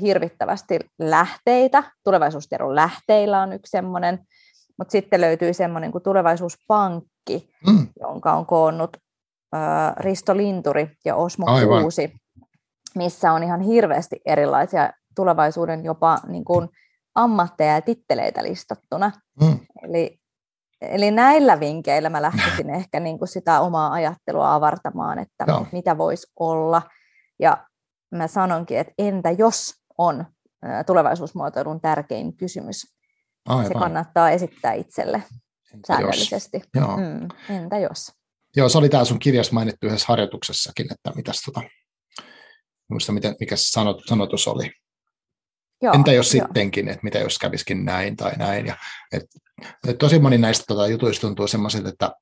hirvittävästi lähteitä. Tulevaisuustiedon lähteillä on yksi semmoinen, mutta sitten löytyy semmoinen kuin tulevaisuuspankki, jonka on koonnut Risto Linturi ja Osmo Kuusi, missä on ihan hirveästi erilaisia tulevaisuuden jopa niin kuin ammatteja ja titteleitä listattuna. Eli näillä vinkkeillä mä lähtisin ehkä niin kuin sitä omaa ajattelua avartamaan, että mitä voisi olla. Ja mä sanonkin, että entä jos on tulevaisuusmuotoilun tärkein kysymys? Aivan. Se kannattaa esittää itselle säännöllisesti. Entä jos? Joo, se oli tää sun kirjas mainittu yhdessä harjoituksessakin, että mitäs muista, mikä sanotus oli. Joo, entä jos sittenkin, että mitä jos kävisikin näin tai näin. Ja, tosi moni näistä jutuista tuntuu semmoisilta, että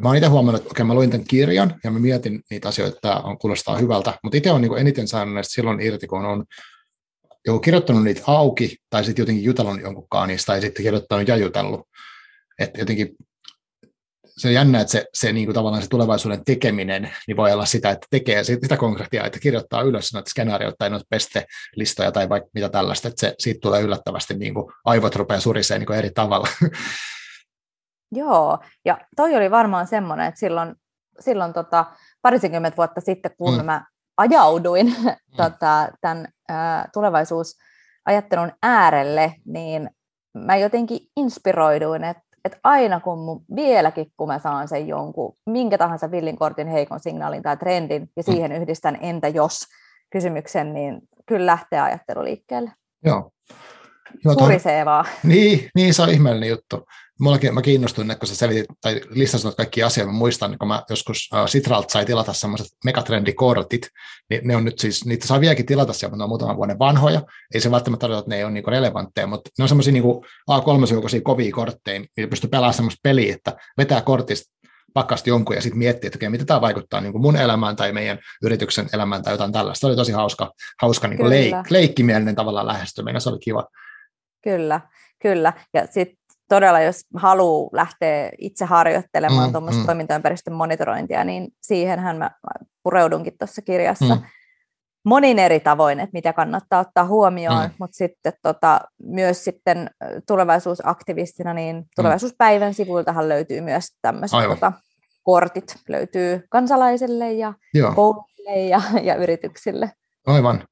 mä oon itse huomannut, että mä luin tämän kirjan ja mä mietin niitä asioita, että tämä kuulostaa hyvältä, mutta itse olen niin eniten saanut näistä silloin irti, kun on joku kirjoittanut niitä auki tai sitten jotenkin jutellut jonkunkaan niistä tai sitten kirjoittanut ja jutellut. Että jotenkin se on jännä, että se niin kuin tavallaan se tulevaisuuden tekeminen niin voi olla sitä, että tekee sitä konkretiaa, että kirjoittaa ylös noita skenaarioita tai noita pestelistoja tai vaikka mitä tällaista, että siitä tulee yllättävästi niin kuin aivot rupeaa suriseen niin kuin eri tavalla. Joo, ja toi oli varmaan semmoinen, että silloin parisikymmentä vuotta sitten, kun mä ajauduin tämän tulevaisuusajattelun äärelle, niin mä jotenkin inspiroiduin, että aina kun mä saan sen jonkun, minkä tahansa villinkortin, heikon signaalin tai trendin, ja siihen yhdistän entä jos kysymyksen, niin kyllä lähtee ajattelu liikkeelle. Joo. Surisee vaan. Niin, se on ihmeellinen juttu. Mä kiinnostuin, että kun sä selitit, tai listasit kaikki asiat, mä muistan, kun mä joskus Sitralta sai tilata sellaiset megatrendikortit, niin ne on nyt siis, niitä saa vieläkin tilata siellä, mutta ne on muutaman vuoden vanhoja, ei se välttämättä tarkoita, että ne ei ole niinku relevantteja, mutta ne on semmoisia niinku A3-joukoisia kovia kortteja, niitä pystyy pelaamaan semmoista peliä, että vetää kortista pakkaasti jonkun ja sitten miettii, että mitä tämä vaikuttaa niinku mun elämään tai meidän yrityksen elämään tai jotain tällaista. Se oli tosi hauska niinku leikkimielinen tavallaan lähestyminen, se oli kiva. Kyllä. Ja sitten todella, jos haluaa lähteä itse harjoittelemaan tuommoista toimintaympäristön monitorointia, niin siihenhän mä pureudunkin tuossa kirjassa monin eri tavoin, että mitä kannattaa ottaa huomioon, mutta sitten myös sitten tulevaisuusaktivistina, niin tulevaisuuspäivän sivuiltahan löytyy myös tämmöiset kortit, löytyy kansalaisille ja kouluille ja yrityksille. Aivan.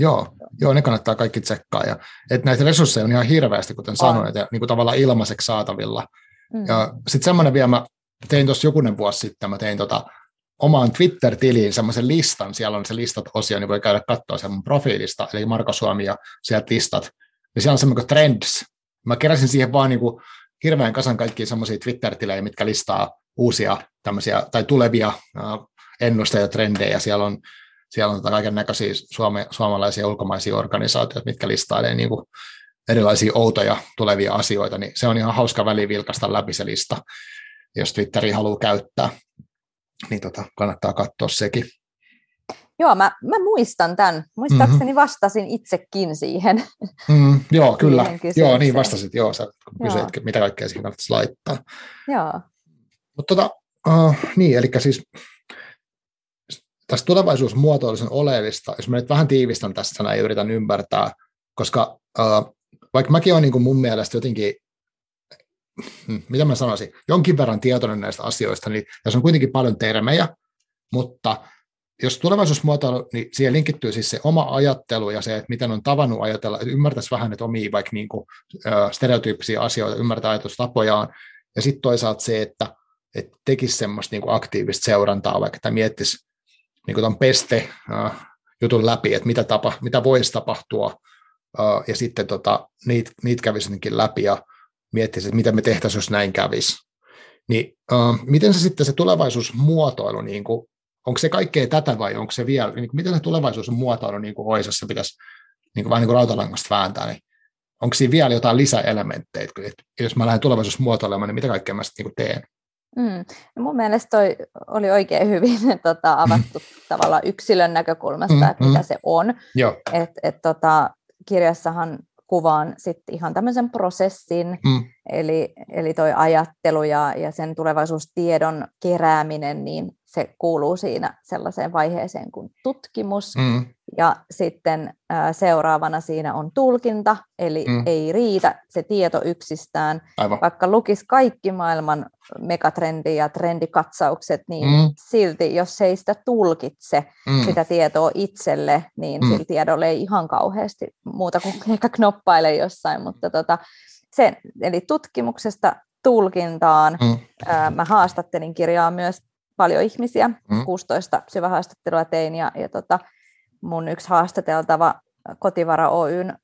Joo, ne kannattaa kaikki tsekkaa. Ja, että näitä resursseja on ihan hirveästi, kuten sanoin, ja niin kuin tavallaan ilmaiseksi saatavilla. Ja sitten semmoinen vielä, mä tein tuossa jokunen vuosi sitten, mä tein omaan Twitter-tiliin semmoisen listan, siellä on se listat-osio, niin voi käydä katsoa sen mun profiilista, eli Marko Suomi ja sieltä listat. Ja siellä on semmoinen kuin trends. Mä keräsin siihen vaan niin kuin hirveän kasan kaikkia semmoisia Twitter-tilejä, mitkä listaa uusia tämmöisiä, tai tulevia ennusteita, trendejä. Siellä on kaiken näköisiä suomalaisia ja ulkomaisia organisaatioita, mitkä listailee niin kuin erilaisia outoja tulevia asioita, niin se on ihan hauska väliin vilkaista läpi se lista, jos Twitteriä haluaa käyttää, niin kannattaa katsoa sekin. Joo, mä muistan tämän. Muistaakseni vastasin itsekin siihen. Joo, kyllä. Joo, niin vastasit. Joo, sä kysyit, mitä kaikkea siihen kannattaisi laittaa. Joo. Mutta niin, eli siis tässä tulevaisuusmuoto olisi oleellista, jos mä nyt vähän tiivistän tässä näin ja yritän ymmärtää, koska vaikka mäkin olen niin kuin mun mielestä jotenkin, mitä mä sanoisin, jonkin verran tietoinen näistä asioista, niin tässä on kuitenkin paljon termejä, mutta jos tulevaisuusmuotoilu, niin siihen linkittyy siis se oma ajattelu ja se, että miten on tavannut ajatella, että ymmärtäisi vähän, että omia vaikka niin kuin stereotyyppisiä asioita, ymmärtää ajatustapojaan, ja sitten toisaalta se, että tekisi semmoista niin kuin aktiivista seurantaa, vaikka tämä miettisi niin kuin tuon peste-jutun läpi, että mitä voisi tapahtua, ja sitten niitä kävisi jotenkin läpi ja miettisi, että mitä me tehtäisiin, jos näin kävisi. Niin, miten se sitten se tulevaisuusmuotoilu, niin kuin, onko se kaikkea tätä vai onko se vielä, niin kuin, miten se tulevaisuusmuotoilu niin kuin olisi, jos se pitäisi niin kuin, vähän niin kuin rautalangasta vääntää, niin onko siinä vielä jotain lisäelementtejä, että jos mä lähden tulevaisuusmuotoilemaan, niin mitä kaikkea mä sitten niin kuin teen? No mun mielestä toi oli oikein hyvin avattu tavallaan yksilön näkökulmasta, että mitä se on. Kirjassahan kuvaan sitten ihan tämmöisen prosessin, eli toi ajattelu ja sen tulevaisuustiedon kerääminen, niin se kuuluu siinä sellaiseen vaiheeseen kuin tutkimus. Ja sitten seuraavana siinä on tulkinta, eli ei riitä se tieto yksistään. Aivan. Vaikka lukisi kaikki maailman megatrendi- ja trendikatsaukset, niin silti, jos ei sitä tulkitse sitä tietoa itselle, niin sillä tiedolla ei ihan kauheasti muuta kuin ehkä knoppaile jossain. Mutta eli tutkimuksesta tulkintaan. Mä haastattelin kirjaa myös paljon ihmisiä, 16 syvähaastattelua tein, ja mun yksi haastateltava Kotivara Oyn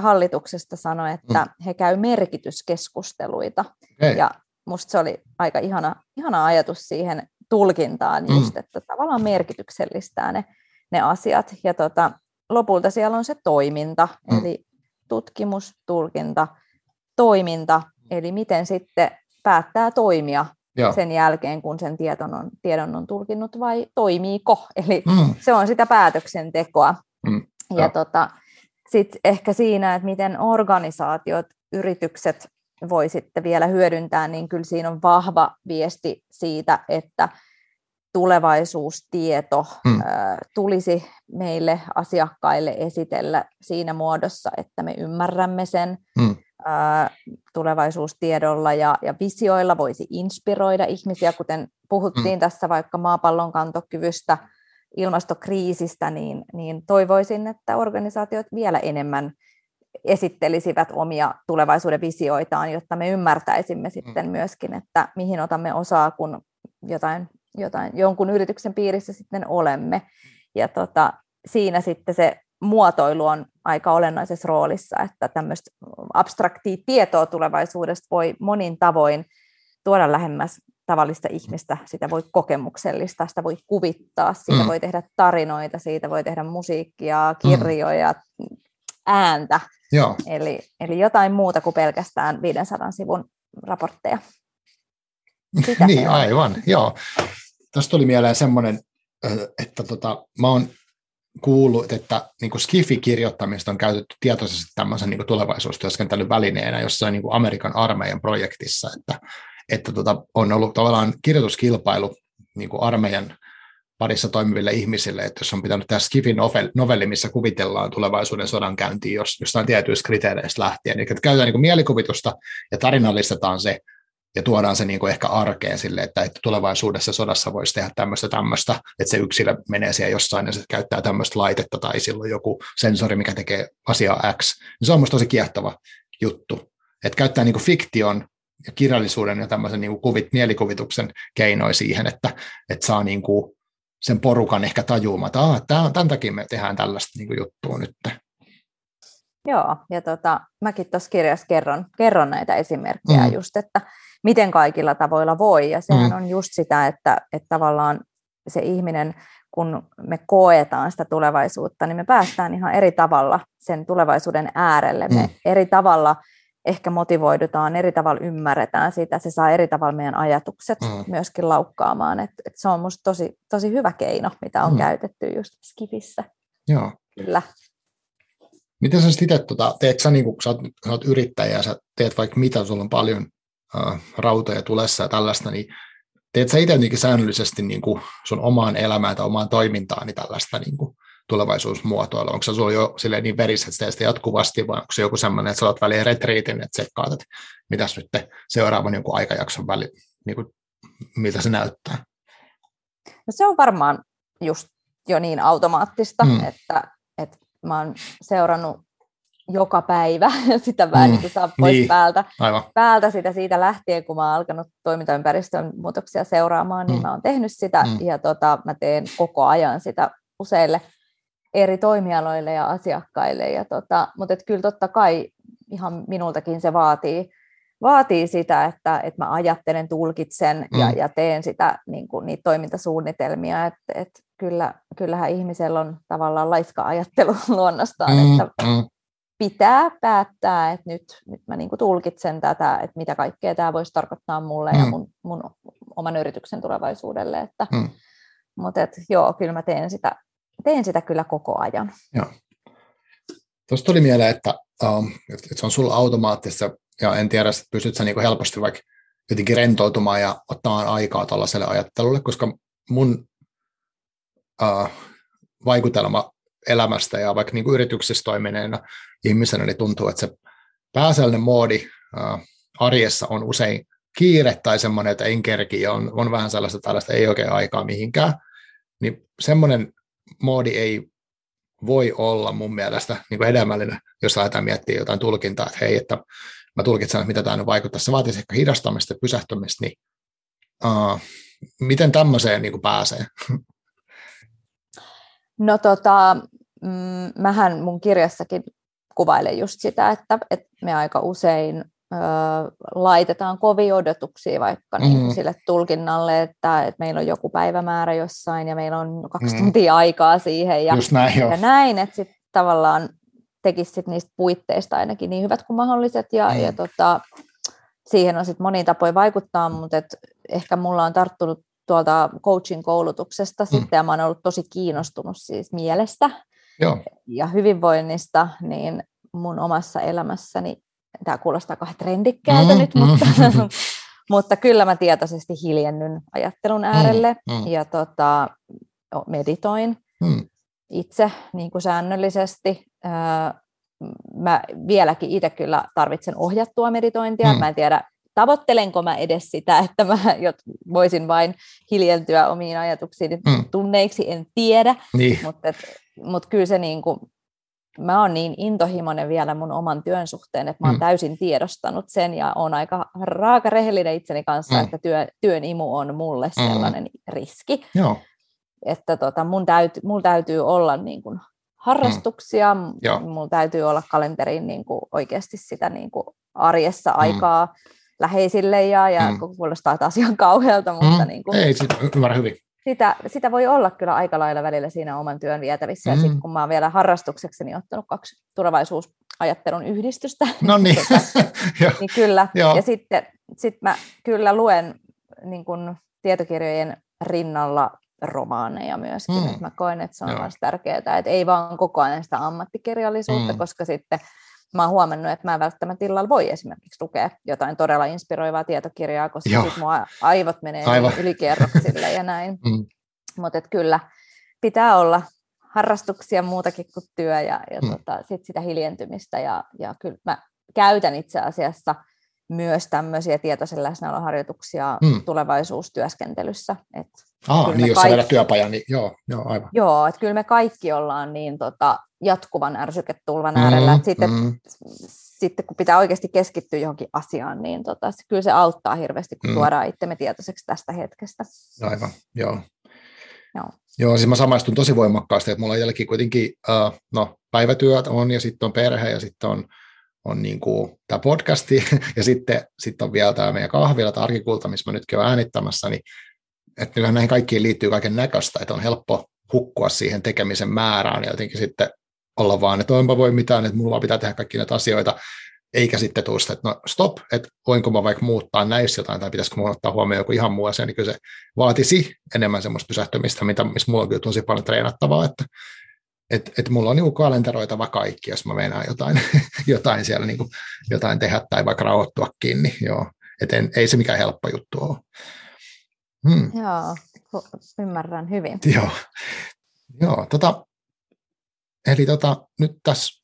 hallituksesta sanoi, että he käy merkityskeskusteluita. Ja musta se oli aika ihana ajatus siihen tulkintaan just, että tavallaan merkityksellistää ne asiat. Ja lopulta siellä on se toiminta, eli tutkimus, tulkinta, toiminta, eli miten sitten päättää toimia. Joo. Sen jälkeen, kun sen tiedon on tulkinnut vai toimiiko. Eli se on sitä päätöksentekoa. Ja sitten ehkä siinä, että miten organisaatiot, yritykset voi sitten vielä hyödyntää, niin kyllä siinä on vahva viesti siitä, että tulevaisuustieto tulisi meille asiakkaille esitellä siinä muodossa, että me ymmärrämme sen. Tulevaisuustiedolla ja visioilla voisi inspiroida ihmisiä, kuten puhuttiin tässä vaikka maapallon kantokyvystä, ilmastokriisistä, niin toivoisin, että organisaatiot vielä enemmän esittelisivät omia tulevaisuuden visioitaan, jotta me ymmärtäisimme sitten myöskin, että mihin otamme osaa, kun jonkun yrityksen piirissä sitten olemme. Ja siinä sitten se muotoilu on aika olennaisessa roolissa, että tämmöistä abstraktia tietoa tulevaisuudesta voi monin tavoin tuoda lähemmäs tavallista ihmistä. Sitä voi kokemuksellistaa, sitä voi kuvittaa, siitä voi tehdä tarinoita, siitä voi tehdä musiikkia, kirjoja, ääntä. Eli jotain muuta kuin pelkästään 500 sivun raportteja. Niin, aivan, joo. Tästä tuli mieleen semmoinen, että mä oon kuullut, että niin kuin skifi-kirjoittamista on käytetty tietoisesti tämmöisen niin kuin tulevaisuustyöskentelyn välineenä jossain niin kuin Amerikan armeijan projektissa, että on ollut tavallaan kirjoituskilpailu niin kuin armeijan parissa toimiville ihmisille, että jos on pitänyt tehdä skifi-novelli, missä kuvitellaan tulevaisuuden sodankäyntiä jostain tietyistä kriteereistä lähtien, eli että käytetään niin kuin mielikuvitusta ja tarinallistetaan se ja tuodaan se niin kuin ehkä arkeen sille, että tulevaisuudessa sodassa voisi tehdä tämmöistä, että se yksilö menee siellä jossain ja se käyttää tämmöistä laitetta tai silloin joku sensori, mikä tekee asiaa X. Niin se on musta tosi kiehtova juttu, että käyttää niin kuin fiktion ja kirjallisuuden ja tämmöisen niin kuin mielikuvituksen keinoin siihen, että saa niin kuin sen porukan ehkä tajuumaan, että tämän takia me tehdään tällaista niin kuin juttua nyt. Joo, ja mäkin tuossa kirjassa kerron näitä esimerkkejä just, että miten kaikilla tavoilla voi, ja sehän on just sitä, että tavallaan se ihminen, kun me koetaan sitä tulevaisuutta, niin me päästään ihan eri tavalla sen tulevaisuuden äärelle, me eri tavalla ehkä motivoidutaan, eri tavalla ymmärretään sitä, se saa eri tavalla meidän ajatukset myöskin laukkaamaan, että se on musta tosi, tosi hyvä keino, mitä on käytetty just skifissä. Joo. Kyllä. Miten sä sitten itse, teet sä, niin kun sä oot yrittäjä ja sä teet vaikka mitä, sulla on paljon rautoja tulessa ja tällaista, niin teet sä itse jotenkin säännöllisesti niin kun sun omaan elämään tai omaan toimintaan niin tällaista niin kun tulevaisuusmuotoilua? Onko se sulla jo silleen niin verissä, että sä teet sitä jatkuvasti, vai onko se joku sellainen, että sä olet väliin retriitin, että tsekkaat, että mitäs nyt seuraavan jonkun aikajakson väliin, niin kun, miltä se näyttää? No se on varmaan just jo niin automaattista, että mä oon seurannut joka päivä sitä väännettä saa pois päältä sitä siitä lähtien, kun mä oon alkanut toimintaympäristön muutoksia seuraamaan, niin mä oon tehnyt sitä ja mä teen koko ajan sitä useille eri toimialoille ja asiakkaille. Ja mutta kyllä totta kai ihan minultakin se vaatii sitä, että mä ajattelen, tulkitsen ja teen sitä, niin kuin niitä toimintasuunnitelmia, että kyllähän ihmisellä on tavallaan laiska ajattelu luonnostaan, että pitää päättää, että nyt mä niin kuin tulkitsen tätä, että mitä kaikkea tämä voisi tarkoittaa mulle ja mun oman yrityksen tulevaisuudelle. Että, mutta joo, kyllä mä teen sitä kyllä koko ajan. Joo. Tuossa tuli mieleen, että se on sulla automaattista, ja en tiedä, että pystyt sä niin kuin helposti vaikka jotenkin rentoutumaan ja ottamaan aikaa tällaiselle ajattelulle, koska mun vaikutelma elämästä ja vaikka niin kuin yrityksissä toimineena ihmisenä, niin tuntuu, että se pääsäällinen moodi arjessa on usein kiire tai semmoinen, että en kerki, ja on vähän tällaista ei oikein aikaa mihinkään, niin semmoinen moodi ei voi olla mun mielestä niin kuin hedelmällinen, jos lähdetään miettimään jotain tulkintaa, että hei, että mä tulkitsen, että mitä tämä nyt vaikuttaa, se vaatisi ehkä hidastamista ja pysähtymistä, niin miten tämmöiseen niin kuin pääsee? No mähän mun kirjassakin kuvailen just sitä, että me aika usein laitetaan kovia odotuksia vaikka niin sille tulkinnalle, että meillä on joku päivämäärä jossain ja meillä on 2 tuntia aikaa siihen ja näin, että sitten tavallaan tekisi sit niistä puitteista ainakin niin hyvät kuin mahdolliset ja siihen on sitten monin tapoin vaikuttaa, mutta ehkä mulla on tarttunut tuolta coaching koulutuksesta sitten, ja mä oon ollut tosi kiinnostunut siis mielestä ja hyvinvoinnista, niin mun omassa elämässäni, tämä kuulostaa kauhean trendikkäältä nyt, mutta kyllä mä tietoisesti hiljennyn ajattelun äärelle, ja meditoin itse niin kuin säännöllisesti. Mä vieläkin itse kyllä tarvitsen ohjattua meditointia, mä en tiedä, tavoittelenko mä edes sitä, että mä voisin vain hiljentyä omiin ajatuksiini tunneiksi, en tiedä, niin. Mutta kyllä se niin kuin, mä oon niin intohimoinen vielä mun oman työn suhteen, että mä oon täysin tiedostanut sen ja oon aika raaka rehellinen itseni kanssa, että työn imu on mulle sellainen riski, joo. Että mulla täytyy olla niin kuin harrastuksia, mulla täytyy olla kalenteriin niin kuin oikeasti sitä niin kuin arjessa aikaa, läheisille ja kuulostaa taas ihan kauhealta, mutta niin kuin, ei, ymmärrä hyvin. Sitä voi olla kyllä aika lailla välillä siinä oman työn vietävissä, ja sitten kun mä oon vielä harrastuksekseni ottanut 2 tulevaisuusajattelun yhdistystä, no niin. Niin kyllä, ja sitten mä kyllä luen niin kun tietokirjojen rinnalla romaaneja myöskin. Mm. Mä koen, että se on myös tärkeää, että ei vaan koko ajan sitä ammattikirjallisuutta, koska sitten mä oon huomannut, että mä en välttämättä illalla voi esimerkiksi lukea jotain todella inspiroivaa tietokirjaa, koska sitten mun aivot menee ylikierroksille ja näin. Mm. Mutta kyllä pitää olla harrastuksia muutakin kuin työ ja sit sitä hiljentymistä. Ja kyllä mä käytän itse asiassa myös tämmöisiä tietoisen läsnäoloharjoituksia tulevaisuustyöskentelyssä. Niin jos sä vedät työpajan, niin joo, aivan. Joo, että kyllä me kaikki ollaan niin jatkuvan ärsyketulvan äärellä, että sitten kun pitää oikeasti keskittyä johonkin asiaan, niin kyllä se auttaa hirveästi, kun tuodaan itsemme tietoiseksi tästä hetkestä. Aivan, joo. Joo, siis mä samaistun tosi voimakkaasti, että mulla on jälkeen kuitenkin päivätyöt on, ja sitten on perhe, ja sitten on niin kuin tämä podcasti, ja sitten on vielä tämä meidän kahvila, tämä Arkikulta, missä mä nytkin olen äänittämässä, niin että kyllähän näihin kaikkiin liittyy kaiken näköistä, että on helppo hukkua siihen tekemisen määrään, ja jotenkin sitten olla vaan, että enpä voi mitään, että mulla pitää tehdä kaikki näitä asioita, eikä sitten tule sitä, että no stop, että voinko mä vaikka muuttaa näissä jotain, tai pitäisikö mun ottaa huomioon joku ihan muu asia, niin kyllä se vaatisi enemmän semmoista pysähtymistä, missä mulla on kyllä tosi paljon treenattavaa, että mulla on niin kalenteroitava kaikki, jos mä meinaan jotain siellä, niin kuin, jotain tehdä tai vaikka rauhoittuakin, niin joo, että ei se mikään helppo juttu ole. Joo, ymmärrän hyvin. Joo, eli nyt tässä,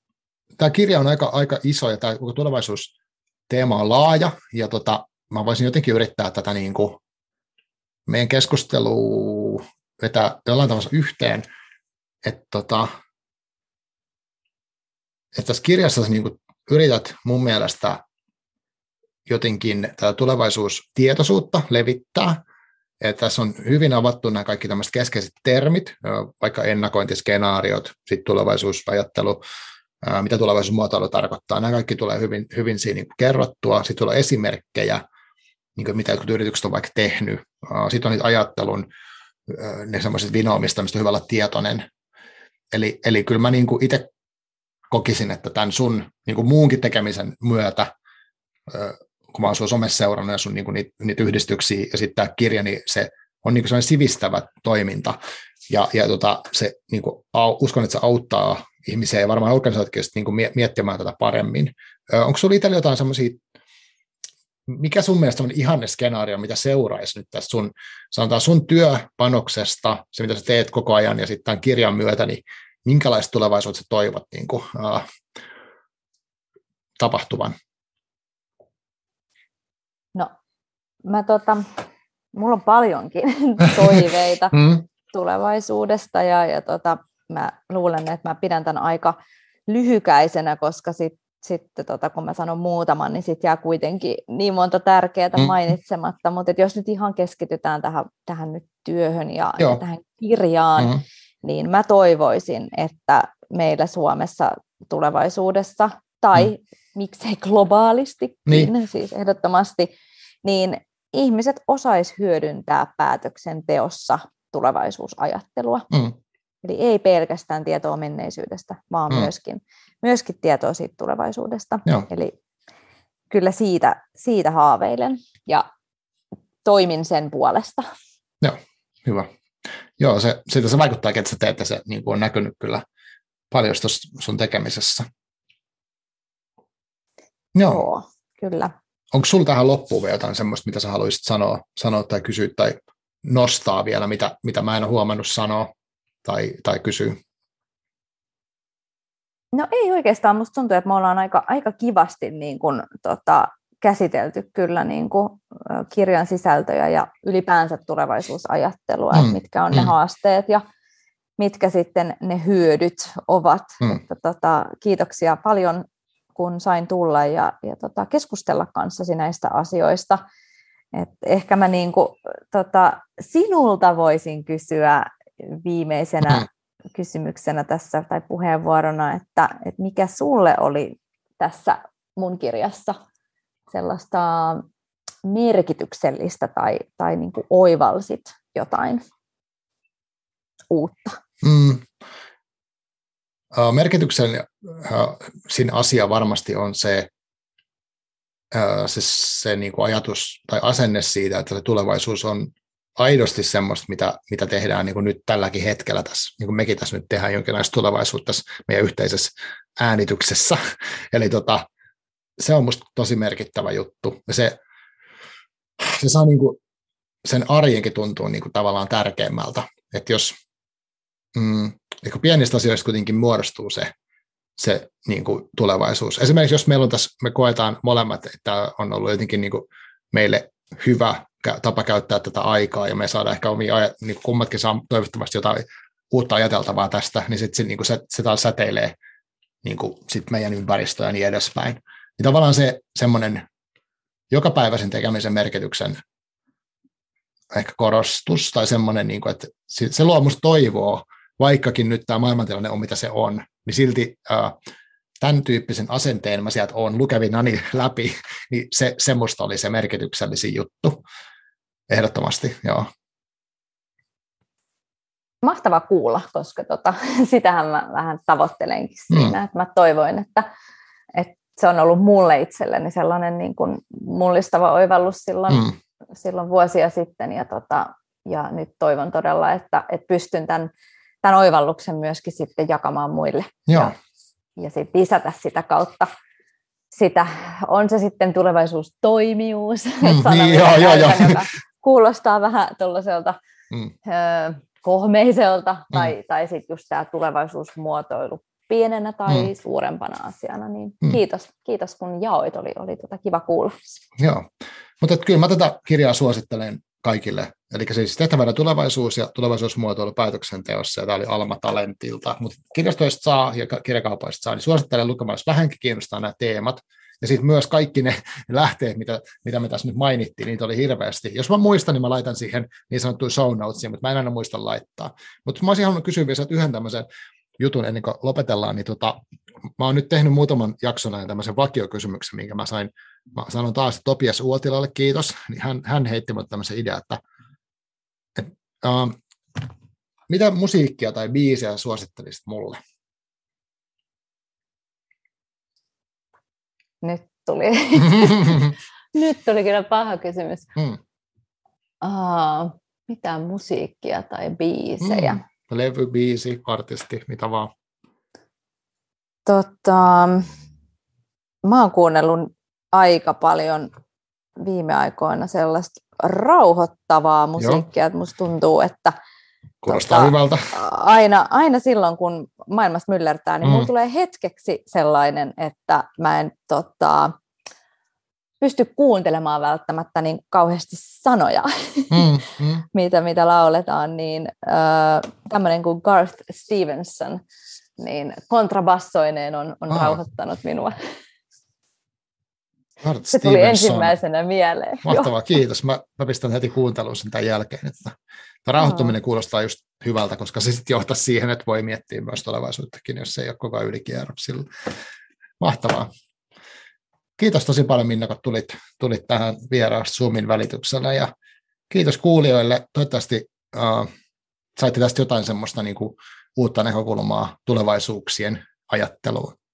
tämä kirja on aika iso ja tämä tulevaisuusteema on laaja ja mä voisin jotenkin yrittää tätä niin kuin meidän keskustelua vetää jollain tavalla yhteen, että tässä kirjassa sä niin kuin yrität mun mielestä jotenkin tätä tulevaisuustietoisuutta levittää. Että tässä on hyvin avattu nämä kaikki tämmöiset keskeiset termit, vaikka ennakointiskenaariot, sitten tulevaisuusajattelu, mitä tulevaisuusmuotoilu tarkoittaa. Nämä kaikki tulee hyvin, hyvin siinä kerrottua. Sitten tulee esimerkkejä, mitä jotkut yritykset on vaikka tehnyt. Sitten on niitä ajattelun, ne semmoiset vinoomista, mistä on hyvä olla tietoinen. Eli kyllä mä itse kokisin, että tämän sun muunkin tekemisen myötä, kun mä oon sua somessa seurannut ja sun niitä yhdistyksiä ja sitten tämä kirja, niin se on sellainen sivistävä toiminta. Ja se, uskon, että se auttaa ihmisiä ja varmaan organisaatiokin miettimään tätä paremmin. Onko sulla itsellä jotain semmoisia, mikä sun mielestä on ihanne skenaario, mitä seuraisi nyt tässä sun työpanoksesta, se mitä sä teet koko ajan ja sitten tämän kirjan myötä, niin minkälaista tulevaisuutta sä toivot tapahtuvan? No, mulla on paljonkin toiveita tulevaisuudesta ja mä luulen, että mä pidän tämän aika lyhykäisenä, koska sitten kun mä sanon muutaman, niin sitten jää kuitenkin niin monta tärkeää mainitsematta, mutta jos nyt ihan keskitytään tähän nyt työhön ja tähän kirjaan, niin mä toivoisin, että meillä Suomessa tulevaisuudessa tai miksei globaalistikin, siis ehdottomasti, niin ihmiset osaisi hyödyntää päätöksenteossa tulevaisuusajattelua. Eli ei pelkästään tietoa menneisyydestä, vaan myöskin tietoa siitä tulevaisuudesta. Joo. Eli kyllä siitä haaveilen ja toimin sen puolesta. Joo, hyvä. Joo, siitä se vaikuttaa, että sä teet, se on näkynyt kyllä paljon tuossa sun tekemisessä. Joo, kyllä. Onko sinulla tähän loppuun vielä jotain sellaista, mitä sä haluaisit sanoa tai kysyä tai nostaa vielä, mitä mä en ole huomannut sanoa tai kysyä? No ei oikeastaan. Musta tuntuu, että me ollaan aika kivasti käsitelty kyllä kirjan sisältöjä ja ylipäänsä tulevaisuusajattelua, että mitkä on ne haasteet ja mitkä sitten ne hyödyt ovat. Että, kiitoksia paljon, kun sain tulla ja keskustella kanssasi näistä asioista. Et ehkä mä sinulta voisin kysyä viimeisenä kysymyksenä tässä tai puheenvuorona, että mikä sulle oli tässä mun kirjassa sellaista merkityksellistä tai oivalsit jotain uutta? Merkityksellisin asia varmasti on se ajatus tai asenne siitä, että se tulevaisuus on aidosti semmoista, mitä tehdään niin kuin nyt tälläkin hetkellä tässä, niin kuin mekin tässä nyt tehdään jonkinlaista tulevaisuutta tässä meidän yhteisessä äänityksessä. Eli se on musta tosi merkittävä juttu. Ja se saa niin kuin sen arjenkin tuntuu niin kuin tavallaan tärkeimmältä. Että jos niin kuin pienistä asioista kuitenkin muodostuu se niin kuin tulevaisuus. Esimerkiksi jos meillä on tässä, me koetaan molemmat, että on ollut jotenkin niin kuin meille hyvä tapa käyttää tätä aikaa, ja me saadaan ehkä omia, niin kummatkin saa toivottavasti jotain uutta ajateltavaa tästä, niin sitten niin se taas säteilee niin kuin sit meidän ympäristöä ja niin edespäin. Niin tavallaan se semmoinen jokapäiväisen tekemisen merkityksen ehkä korostus, tai semmoinen, niin kuin, että se luo musta toivoa, vaikkakin nyt tämä maailmantilanne on mitä se on, niin silti tämän tyyppisen asenteen mä sieltä olen lukevinani läpi, niin se musta oli se merkityksellisin juttu. Ehdottomasti, joo. Mahtava kuulla, koska sitähän mä vähän tavoittelenkin siinä, että mä toivoin, että se on ollut mulle itselleni sellainen niin kuin mullistava oivallus silloin vuosia sitten, ja nyt toivon todella, että pystyn tämän oivalluksen myöskin sitten jakamaan muille. Joo. Ja sitten lisätä sitä kautta sitä, on se sitten tulevaisuustoimijuus, joka kuulostaa vähän tuollaiselta kohmeiselta, tai sitten just tämä tulevaisuusmuotoilu pienenä tai suurempana asiana. Niin kiitos kun jaoit, oli kiva kuulla. Joo, mutta kyllä mä tätä kirjaa suosittelen kaikille. Eli siis tehtävänä tulevaisuus ja tulevaisuusmuotoilu päätöksenteossa, ja tämä oli Alma Talentilta, mutta kirjastoista saa ja kirjakaupoista saa, niin suosittelen lukemaan, jos vähänkin kiinnostaa nämä teemat, ja sitten myös kaikki ne lähteet, mitä me tässä nyt mainittiin, niitä oli hirveästi. Jos mä muistan, niin mä laitan siihen niin sanottuja show notesia, mutta mä en aina muista laittaa. Mutta mä olisin halunnut kysyä vielä yhden tämmöisen jutun ennen kuin lopetellaan, niin mä oon nyt tehnyt muutaman jakson ajan tämmöisen vakiokysymyksen, minkä mä sain. Mä sanon taas Topias Uotilalle kiitos, niin hän heitti mut tämmöisen idean, että mitä musiikkia tai biisiä suosittelisit mulle? Nyt tuli kyllä paha kysymys. Mitä musiikkia tai biisejä? Levy, biisi, artisti, mitä vaan. Mä oon kuunnellut aika paljon viime aikoina sellaista rauhoittavaa musiikkia, että musta tuntuu, että aina silloin, kun maailmassa myllertää, niin mulla tulee hetkeksi sellainen, että mä en pysty kuuntelemaan välttämättä niin kauheasti sanoja, mitä lauletaan, niin tämmöinen kuin Garth Stevenson, niin kontrabassoineen on rauhoittanut minua. Se tuli ensimmäisenä mieleen. Mahtavaa, kiitos. Mä pistän heti kuunteluun sen tämän jälkeen. Tämä rauhoittuminen kuulostaa just hyvältä, koska se sitten johtaa siihen, että voi miettiä myös tulevaisuuttakin, jos se ei ole koko ajan ylikierroksilla. Mahtavaa. Kiitos tosi paljon, Minna, kun tulit tähän vieraan Zoomin välityksellä. Ja kiitos kuulijoille. Toivottavasti saitte tästä jotain semmoista niin kuin uutta näkökulmaa tulevaisuuksien ajatteluun.